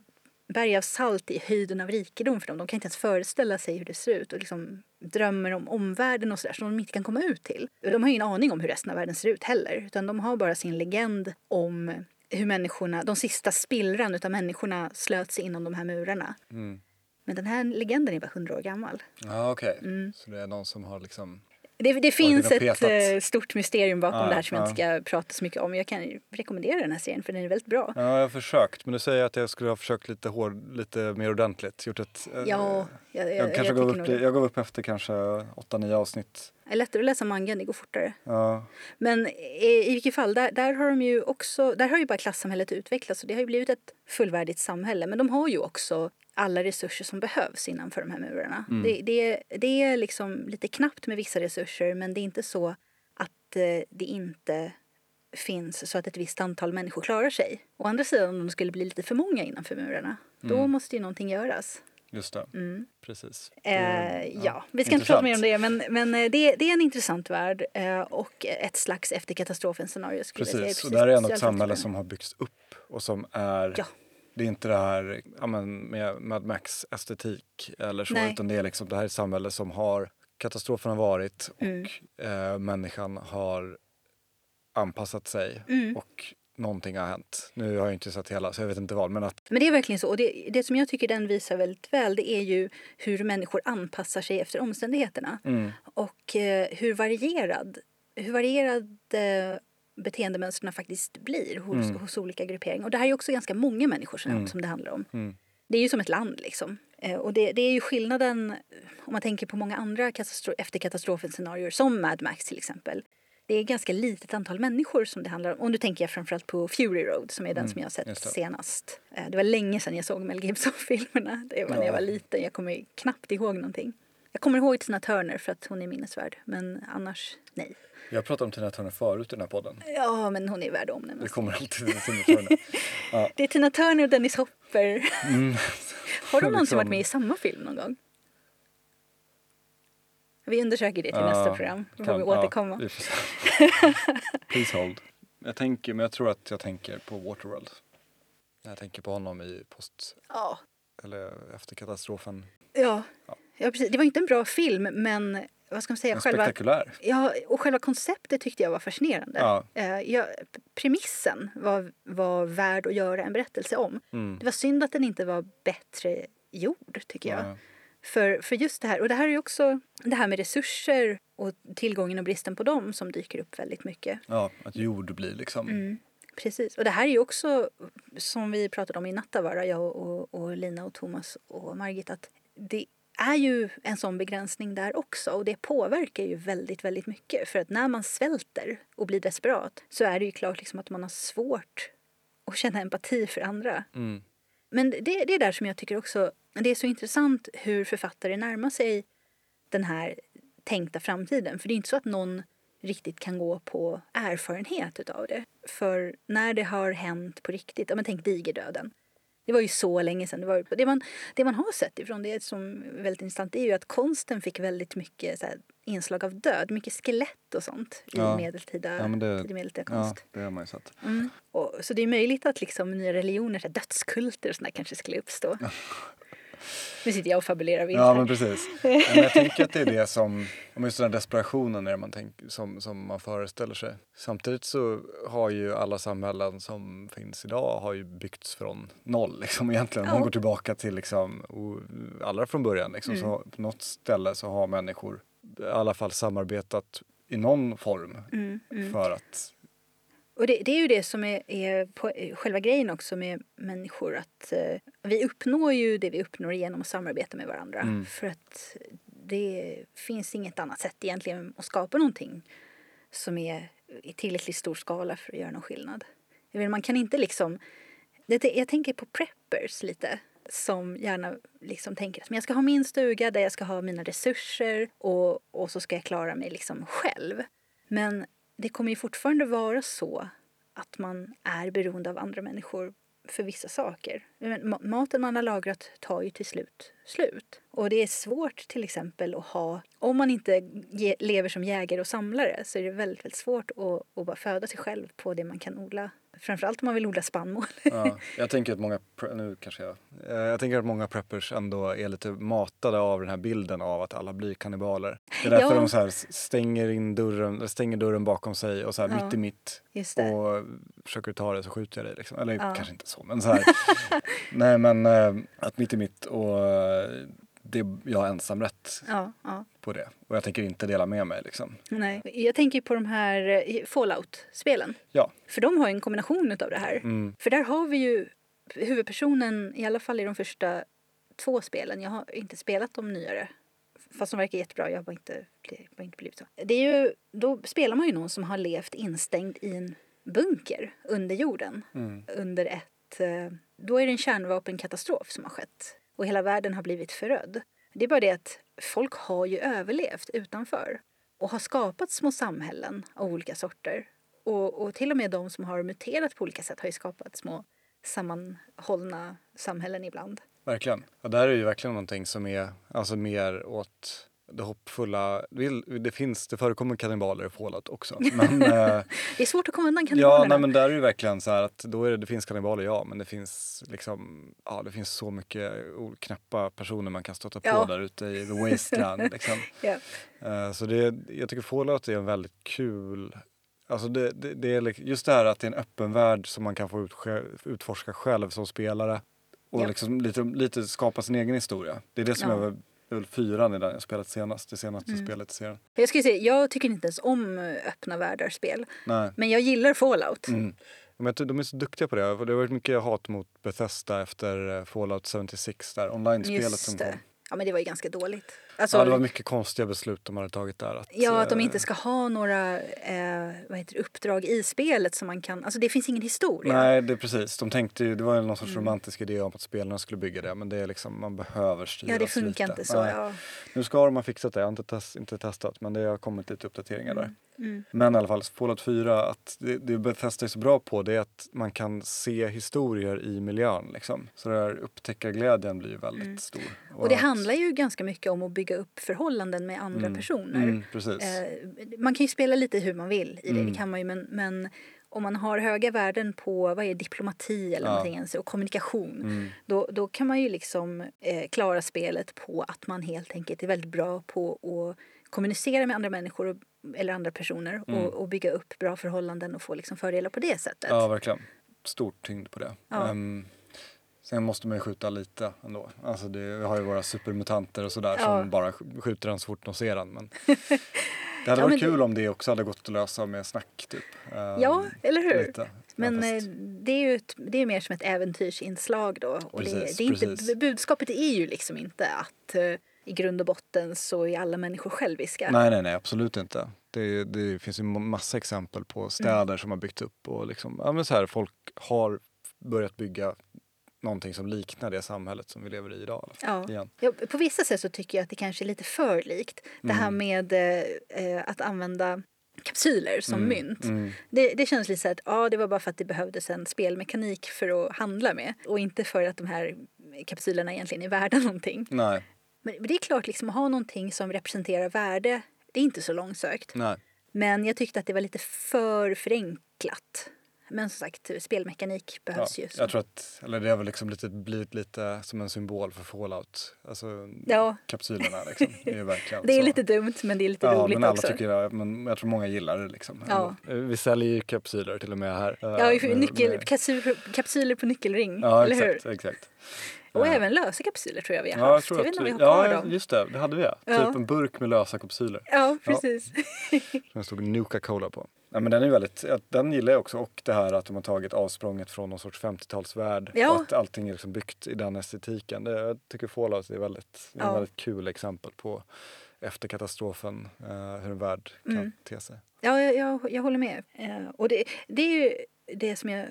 berg av salt i höjden av rikedom för dem. De kan inte ens föreställa sig hur det ser ut, och liksom drömmer om omvärlden och sådär som de inte kan komma ut till. De har ju ingen aning om hur resten av världen ser ut heller, utan de har bara sin legend om hur människorna, de sista spillran utav människorna slöt sig inom de här murarna. Mm. Men den här legenden är bara hundra år gammal. Ja, okej. Okay. Mm. Så det är någon som har liksom... Det, det finns ett stort mysterium bakom ja, det här som ja. jag inte ska prata så mycket om. Jag kan rekommendera den här serien för den är väldigt bra. Ja, jag har försökt. Men du säger att jag skulle ha försökt lite, hår, lite mer ordentligt. Gjort ett, ja, jag, jag, jag, kanske jag, gav upp, jag gav upp efter kanske åtta nio avsnitt. Det är lättare att läsa mangan, det går fortare. Ja. Men i, i vilket fall, där, där har de ju också, där har ju bara klassamhället utvecklats. Och det har ju blivit ett fullvärdigt samhälle. Men de har ju också alla resurser som behövs innanför de här murarna. Mm. Det, det, det är liksom lite knappt med vissa resurser, men det är inte så att eh, det inte finns så att ett visst antal människor klarar sig. Å andra sidan, om de skulle bli lite för många innanför murarna, mm. då måste ju någonting göras. Just det, mm. precis. Det, eh, ja. ja, vi ska intressant. inte prata mer om det, men, men det, det är en intressant värld eh, och ett slags efter katastrofen-scenario. Precis, jag, precis, och där är något samhälle som har byggts upp och som är... Ja. Det är inte det här ja, men, med Mad Max-estetik eller så, Nej. utan det är liksom det här samhället som har, katastrofen har varit och mm. eh, människan har anpassat sig mm. och någonting har hänt. Nu har jag inte sett hela så jag vet inte vad. Men, att... men det är verkligen så, och det, det som jag tycker den visar väldigt väl, det är ju hur människor anpassar sig efter omständigheterna mm. och eh, hur varierad, hur varierad eh, beteendemönsterna faktiskt blir hos, mm. hos olika grupperingar. Och det här är också ganska många människor som, mm. som det handlar om. Mm. Det är ju som ett land liksom. Eh, och det, det är ju skillnaden om man tänker på många andra katastro- efter katastrofenscenarier som Mad Max till exempel. Det är ganska litet antal människor som det handlar om. Och nu tänker jag framförallt på Fury Road som är den mm. som jag har sett senast. Eh, det var länge sedan jag såg Mel Gibson-filmerna. Det var ja. när jag var liten. Jag kommer knappt ihåg någonting. Jag kommer ihåg Tina Turner för att hon är minnesvärd. Men annars, nej. Jag pratade om Tina Turner förut i den här podden. Ja, men hon är värd om den. Det kommer alltid Tina Turner. Ja. Det är Tina Turner och Dennis Hopper. Mm. Har de någon som varit med i samma film någon gång? Vi undersöker det till ja, nästa program. Då får vi återkomma. Ja, Please hold. Jag tänker, men jag tror att jag tänker på Water World. Jag tänker på honom i post... Ja. Eller efter katastrofen. Ja. Ja. Ja, precis. Det var inte en bra film, men vad ska man säga? Själva, spektakulär. Ja, och själva konceptet tyckte jag var fascinerande. Ja. Ja, premissen var, var värd att göra en berättelse om. Mm. Det var synd att den inte var bättre gjord, tycker jag. Ja. För, för just det här, och det här är ju också det här med resurser och tillgången och bristen på dem som dyker upp väldigt mycket. Ja, att jord blir liksom... Mm. Precis, och det här är ju också som vi pratade om i Nattavaara, jag och, och, och Lina och Thomas och Margit, att det är ju en sån begränsning där också, och det påverkar ju väldigt, väldigt mycket. För att när man svälter och blir desperat så är det ju klart liksom att man har svårt att känna empati för andra. Mm. Men det, det är där som jag tycker också, det är så intressant hur författare närmar sig den här tänkta framtiden. För det är inte så att någon riktigt kan gå på erfarenhet utav det. För när det har hänt på riktigt, ja men tänk digerdöden. Det var ju så länge sedan. Det, var, det, man, det man har sett ifrån det som är väldigt intressant är ju att konsten fick väldigt mycket så här, inslag av död. Mycket skelett och sånt i ja. medeltida, ja, men det, tidig medeltida konst. Ja, det har man ju sett. Mm. Och, så det är möjligt att liksom, nya religioner, så här, dödskulter och sådana kanske skulle uppstå. Nu sitter jag och fabulerar vidare. Ja, men precis. Men jag tänker att det är det som, just den här desperationen är det man tänker, som, som man föreställer sig. Samtidigt så har ju alla samhällen som finns idag har ju byggts från noll liksom egentligen. Man går tillbaka till liksom, alla från början liksom. Mm. Så på något ställe så har människor i alla fall samarbetat i någon form mm, mm. för att... Och det, det är ju det som är, är på, själva grejen också med människor. Att eh, vi uppnår ju det vi uppnår genom att samarbeta med varandra. Mm. För att det finns inget annat sätt egentligen att skapa någonting som är i tillräckligt stor skala för att göra någon skillnad. Jag vet, man kan inte liksom... Det, jag tänker på preppers lite. som gärna liksom tänker att men jag ska ha min stuga där jag ska ha mina resurser och, och så ska jag klara mig liksom själv. Men det kommer ju fortfarande vara så att man är beroende av andra människor för vissa saker. Men maten man har lagrat tar ju till slut slut. Och det är svårt till exempel att ha, om man inte ge, lever som jägare och samlare så är det väldigt, väldigt svårt att, att bara föda sig själv på det man kan odla. Framförallt om man vill odla spannmål. Ja, jag tänker att många, nu kanske jag, jag tänker att många preppers ändå är lite matade av den här bilden av att alla blir kannibaler. Det är därför ja. de så här stänger in dörren, stänger dörren bakom sig och så här ja. mitt i mitt och försöker ta det så skjuter jag dig liksom. Eller ja. kanske inte så, men så här. Nej, men att mitt i mitt och det, jag har ensamrätt ja, ja. på det. Och jag tänker inte dela med mig liksom. Nej, jag tänker på de här Fallout-spelen. Ja. För de har ju en kombination av det här. Mm. För där har vi ju huvudpersonen, i alla fall i de första två spelen. Jag har inte spelat de nyare. Fast de verkar jättebra, jag har bara inte, bara inte blivit så. Det är ju, då spelar man ju någon som har levt instängd i en bunker under jorden. Mm. Under ett, då är det en kärnvapenkatastrof som har skett. Och hela världen har blivit förödd. Det är bara det att folk har ju överlevt utanför. Och har skapat små samhällen av olika sorter. Och, och till och med de som har muterat på olika sätt har ju skapat små sammanhållna samhällen ibland. Verkligen. Ja, det här är ju verkligen någonting som är alltså mer åt det hoppfulla. Det finns, det förekommer kannibaler i Fallout också. Men, det är svårt att komma undan kannibalerna. Ja, nej, men där är det ju verkligen så här att då är det, det finns kannibaler, ja, men det finns liksom, ja, det finns så mycket knäppa personer man kan stöta på ja. där ute i the wasteland liksom. yeah. Så det, jag tycker Fallout är en väldigt kul, alltså det, det, det är just det här att det är en öppen värld som man kan få ut, utforska själv som spelare och yeah. liksom lite, lite skapa sin egen historia. Det är det som ja. jag Det är väl fyran i den jag spelat senast, det senaste mm. spelet i serien. Jag skulle säga, jag tycker inte ens om öppna världarspel. Nej. Men jag gillar Fallout. Mm. Men de är så duktiga på det. Det har varit mycket hat mot Bethesda efter Fallout sjuttiosex, där online-spelet som kom. Ja, men det var ju ganska dåligt. Alltså, ja, det var mycket konstiga beslut de hade tagit där. Att, ja, att de inte ska ha några eh, vad heter det, uppdrag i spelet som man kan... Alltså, det finns ingen historia. Nej, det är precis. De tänkte ju, det var någon sorts mm. romantisk idé om att spelarna skulle bygga det. Men det är liksom, man behöver styras lite. Ja, det funkar lite. inte så, ja. Nu ska de ha fixat det. Jag har inte, test, inte testat, men det har kommit lite uppdateringar mm. där. Mm. Men i alla fall, Fallout fyra, att det, det Bethesda är så bra på, det är att man kan se historier i miljön, liksom. Så det här upptäckarglädjen blir ju väldigt mm. stor. Och, och det att... handlar ju ganska mycket om att bygga upp förhållanden med andra mm. personer. Mm, precis. Eh, man kan ju spela lite hur man vill i det, mm. det kan man ju, men, men om man har höga värden på vad är diplomati eller ja. någonting ens, och kommunikation, mm. då, då kan man ju liksom eh, klara spelet på att man helt enkelt är väldigt bra på att kommunicera med andra människor och, eller andra personer mm. och, och bygga upp bra förhållanden och få liksom fördelar på det sättet. Ja, verkligen. Stor tyngd på det. Ja. Um, Sen måste man ju skjuta lite ändå. Alltså det, vi har ju våra supermutanter och sådär ja. som bara skjuter den så fort de ser den. Men det hade ja, varit kul det... om det också hade gått att lösa med snack typ. Ja, um, eller hur? Lite. Men ja, fast... det är ju ett, det är mer som ett äventyrsinslag då. Och precis, det, det är inte, budskapet är ju liksom inte att uh, i grund och botten så är alla människor själviska. Nej, nej, nej, absolut inte. Det, det finns ju massa exempel på städer mm. som har byggt upp. Och liksom, ja, men så här, folk har börjat bygga... någonting som liknar det samhället som vi lever i idag. Ja. Igen. Ja, på vissa sätt så tycker jag att det kanske är lite för likt. Det mm. här med eh, att använda kapsyler som mm. mynt. Mm. Det, det känns lite så att ja, det var bara för att det behövdes en spelmekanik för att handla med. Och inte för att de här kapsylerna egentligen är värda någonting. Nej. Men det är klart liksom, att ha någonting som representerar värde, det är inte så långsökt. Nej. Men jag tyckte att det var lite för förenklat. Men som sagt, spelmekanik behövs ja, ju. Så. Jag tror att, eller det har väl liksom lite, blivit lite som en symbol för Fallout. Alltså ja. kapsylerna liksom. Det är, verkligen, det är lite dumt, men det är lite ja, roligt men alla också. Tycker jag, men jag tror många gillar det liksom. Ja. Vi säljer ju kapsyler till och med här. Ja, vi får med, nyckel, med... kapsyler på nyckelring, ja, eller exakt, hur? exakt. Och ja. även lösa kapsyler tror jag vi har ja, haft. Jag tror jag vi har kvar ja, dem. Just det. Det hade vi. Ja. Typ en burk med lösa kapsyler. Ja, precis. Ja. Som stod Nuka-Cola på. Ja, men den är väldigt, den gillar jag också. Och det här att de har tagit avsprånget från någon sorts femtiotalsvärld. Ja. Och att allting är liksom byggt i den estetiken. Det, jag tycker Fallout är väldigt, ja. en väldigt kul exempel på efter katastrofen. Eh, hur en värld kan mm. te sig. Ja, jag, jag, jag håller med. Eh, och det, det är ju det som jag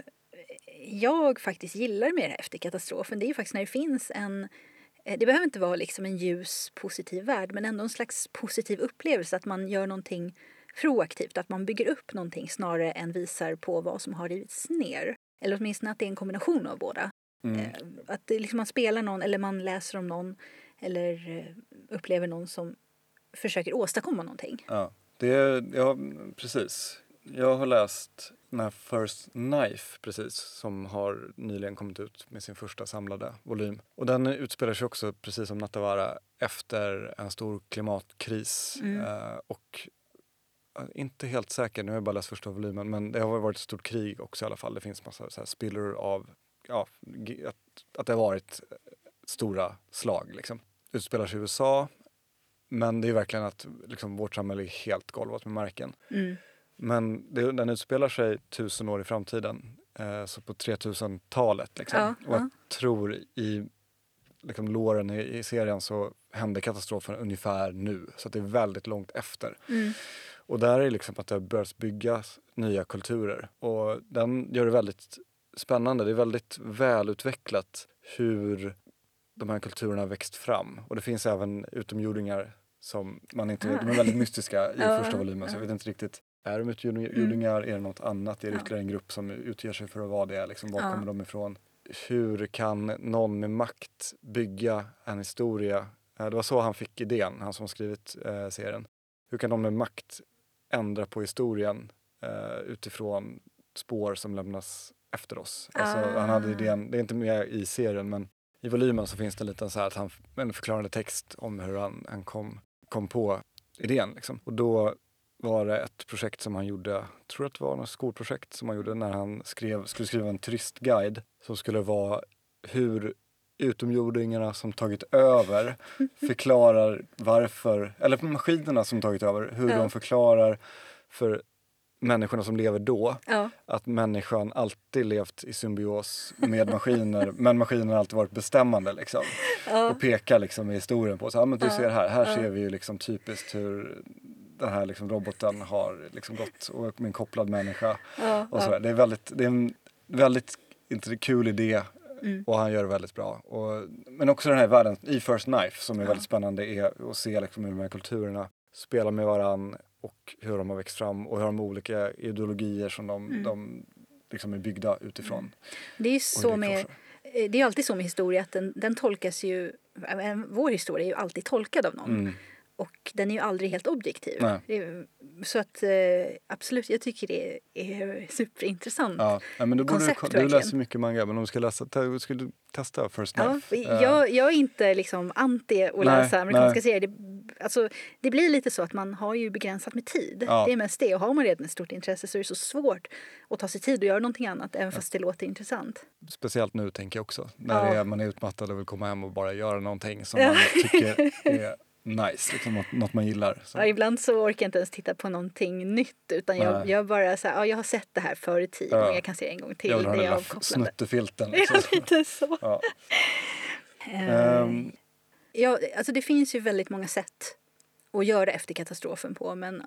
jag faktiskt gillar med det här efter katastrofen, det är ju faktiskt när det finns en, det behöver inte vara liksom en ljus positiv värld, men ändå en slags positiv upplevelse, att man gör någonting proaktivt, att man bygger upp någonting snarare än visar på vad som har rivits ner. Eller åtminstone att det är en kombination av båda. Mm. Att det liksom man spelar någon, eller man läser om någon, eller upplever någon som försöker åstadkomma någonting. Ja, det är, ja, precis. Jag har läst den här First Knife, precis, som har nyligen kommit ut med sin första samlade volym. Och den utspelar sig också, precis som Nattavaara, efter en stor klimatkris. Mm. Och inte helt säker, nu har jag bara läst första volymen, men det har varit ett stort krig också i alla fall. Det finns massa så här spillror av, ja, att, att det har varit stora slag liksom. Det utspelar sig i U S A, men det är verkligen att liksom, vårt samhälle är helt golvat med marken. Mm. Men det, den utspelar sig tusen år i framtiden, eh, så på tretusentalet liksom. Ja, och jag ja. tror i liksom, låren i, i serien så hände katastrofen ungefär nu, så att det är väldigt långt efter. Mm. Och där är liksom att det börjat byggas nya kulturer. Och den gör det väldigt spännande. Det är väldigt välutvecklat hur de här kulturerna har växt fram. Och det finns även utomjordingar som man inte... Ah. De är väldigt mystiska i ah. första volymen. Så jag vet inte riktigt. Är de utomjordingar? Mm. Är det något annat? Är det ytterligare en grupp som utger sig för att vara det? Liksom, var ah. kommer de ifrån? Hur kan någon med makt bygga en historia? Det var så han fick idén, han som skrivit eh, serien. Hur kan de med makt ändra på historien eh, utifrån spår som lämnas efter oss? Alltså, ah. han hade idén, det är inte med i serien, men i volymen så finns det en liten så här att han, en förklarande text om hur han, han kom, kom på idén. Liksom. Och då var det ett projekt som han gjorde, jag tror att det var något skolprojekt som han gjorde när han skrev, skulle skriva en turistguide som skulle vara hur utomjordingarna som tagit över förklarar varför, eller maskinerna som tagit över, hur ja. de förklarar för människorna som lever då ja. att människan alltid levt i symbios med maskiner, men maskinerna har alltid varit bestämmande liksom, ja. och pekar liksom i historien på så här, men du ser här, här ja. ser vi ju liksom typiskt hur den här liksom roboten har liksom gått och med en kopplad människa ja. och så där. Det är väldigt, det är en väldigt inte kul idé. Mm. Och han gör det väldigt bra. Och, men också den här världen i First Knife som är ja. väldigt spännande är att se liksom hur de här kulturerna spelar med varann och hur de har växt fram och hur de olika ideologier som de, mm. de liksom är byggda utifrån. Mm. Det är ju så med, det är alltid så med historia att den, den tolkas ju, vår historia är ju alltid tolkad av någon. Mm. Och den är ju aldrig helt objektiv. Är, så att absolut, jag tycker det är superintressant. Ja, men då borde koncept, du, du läser mycket manga, men om du ska läsa, ska du testa First Knife? Ja, jag, jag är inte liksom anti att läsa nej, amerikanska nej. serier. Det, alltså, det blir lite så att man har ju begränsat med tid. Ja. Det är mest det. Och har man redan ett stort intresse så är det så svårt att ta sig tid och göra någonting annat, även ja. fast det låter intressant. Speciellt nu tänker jag också. När ja. det är, man är utmattad och vill komma hem och bara göra någonting som ja. man tycker är nice, liksom något, något man gillar. Så. Ja, ibland så orkar jag inte ens titta på någonting nytt, utan jag, jag bara så här, ja, jag har sett det här förr i tiden, ja. jag kan se det en gång till. Jag vill ha den där snuttefilten. Liksom. Ja, lite så. Ja. um. ja, alltså det finns ju väldigt många sätt att göra efter katastrofen på, men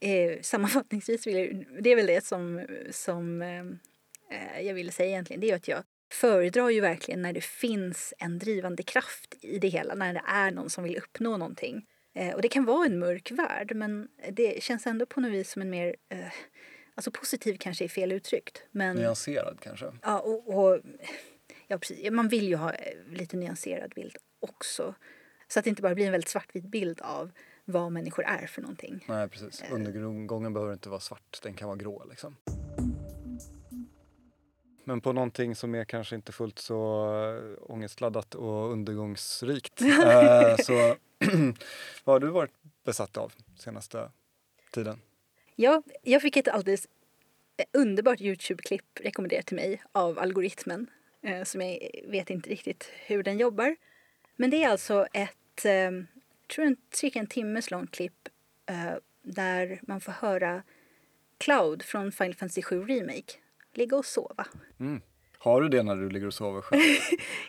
eh, sammanfattningsvis vill jag, det är väl det som, som eh, jag ville säga egentligen, det är att jag föredrar ju verkligen när det finns en drivande kraft i det hela, när det är någon som vill uppnå någonting. Eh, och det kan vara en mörk värld, men det känns ändå på något vis som en mer, eh, alltså positiv kanske är fel uttryckt. Men, nyanserad kanske? Ja, och, och ja, precis, man vill ju ha lite nyanserad bild också. Så att det inte bara blir en väldigt svartvit bild av vad människor är för någonting. Nej, precis. Undergången behöver inte vara svart, den kan vara grå liksom. Men på någonting som är kanske inte fullt så ångestladdat och undergångsrikt. eh, så vad har du varit besatt av senaste tiden? Ja, jag fick ett alldeles underbart YouTube-klipp rekommenderat till mig av algoritmen. Eh, som jag vet inte riktigt hur den jobbar. Men det är alltså ett, eh, jag tror en, cirka en timmes långt klipp. Eh, där man får höra Cloud från Final Fantasy sju Remake. Ligga och sova. Mm. Har du det när du ligger och sover själv?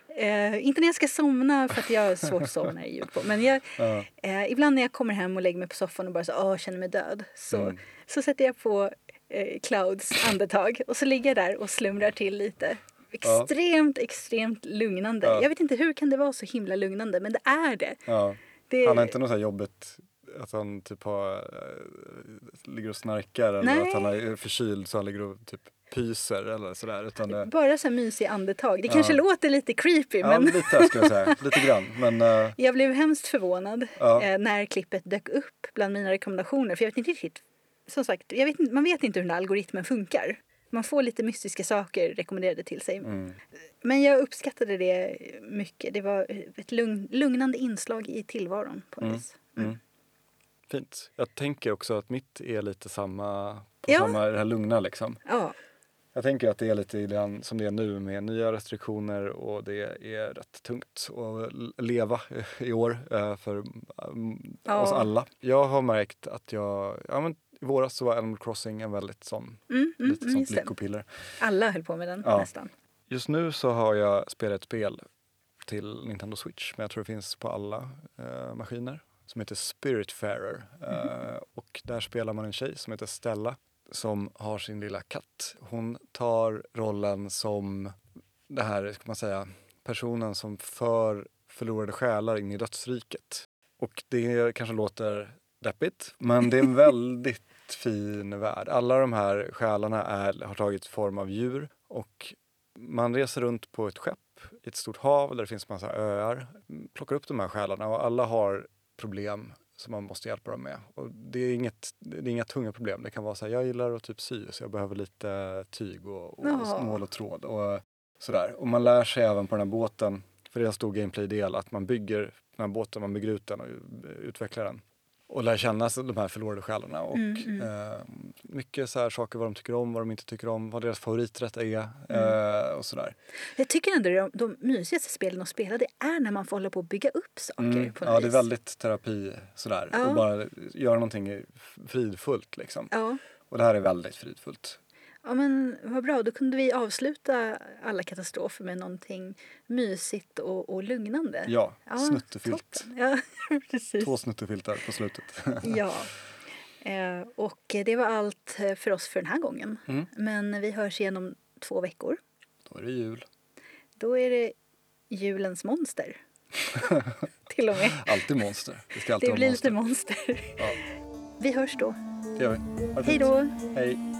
eh, inte när jag ska somna, för att jag har svårt att somna i ljud på. Men jag, ja. eh, ibland när jag kommer hem och lägger mig på soffan och bara så, åh, känner mig död. Så, mm. så sätter jag på eh, Clouds andetag. Och så ligger jag där och slumrar till lite. Extremt, ja. extremt lugnande. Ja. Jag vet inte hur kan det vara så himla lugnande, men det är det. Ja. Det... Han har inte något så här jobbigt... Att han typ har, äh, ligger och snarkar eller Nej. Att han är förkyld så han ligger och typ pyser eller sådär. Utan det... Bara så här mysiga andetag. Det ja. kanske låter lite creepy. Ja, men... lite ska jag säga. Lite grann. Men, äh... jag blev hemskt förvånad ja. äh, när klippet dök upp bland mina rekommendationer. För jag vet inte riktigt, som sagt, jag vet, man vet inte hur den här algoritmen funkar. Man får lite mystiska saker rekommenderade till sig. Mm. Men jag uppskattade det mycket. Det var ett lugn, lugnande inslag i tillvaron på något vis. Mm. Mm. Fint. Jag tänker också att mitt är lite samma, på ja. samma det här lugna liksom. Ja. Jag tänker att det är lite som det är nu med nya restriktioner och det är rätt tungt att leva i år för ja. oss alla. Jag har märkt att jag, ja men i våras så var Animal Crossing en väldigt sån, mm, mm, lite sånt lyckopiller. Alla höll på med den ja. nästan. Just nu så har jag spelat ett spel till Nintendo Switch, men jag tror det finns på alla eh, maskiner. Som heter Spiritfarer. Mm. Uh, och där spelar man en tjej som heter Stella. Som har sin lilla katt. Hon tar rollen som det här, ska man säga, personen som för förlorade själar in i dödsriket. Och det kanske låter deppigt. Men det är en väldigt fin värld. Alla de här själarna är, har tagit form av djur. Och man reser runt på ett skepp i ett stort hav där det finns massa öar. Plockar upp de här själarna och alla har... problem som man måste hjälpa dem med. Och det är, inget, det är inga tunga problem. Det kan vara så här, jag gillar att typ sy så jag behöver lite tyg och, och oh. nål och tråd och sådär. Och man lär sig även på den här båten, för det är en stor gameplay-del, att man bygger den här båten, man bygger ut den och utvecklar den. Och lär känna de här förlorade själarna. Och mm, mm. Eh, mycket så här saker, vad de tycker om, vad de inte tycker om, vad deras favoriträtt är mm. eh, och sådär. Jag tycker ändå de, de mysigaste spelen att spela, det är när man får hålla på att bygga upp saker. Mm. På ja, vis. Det är väldigt terapi sådär. Ja. Och bara göra någonting fridfullt liksom. Ja. Och det här är väldigt fridfullt. Ja men vad bra, då kunde vi avsluta alla katastrofer med någonting mysigt och, och lugnande. Ja, ja snuttefilt. Ja, precis. Två snuttefiltar på slutet. Ja, eh, och det var allt för oss för den här gången. Mm. Men vi hörs igen om två veckor. Då är det jul. Då är det julens monster. Till och med. Alltid monster. Det, ska alltid det blir monster. lite monster. Ja. Vi hörs då. Det gör vi. Hej då. Hej.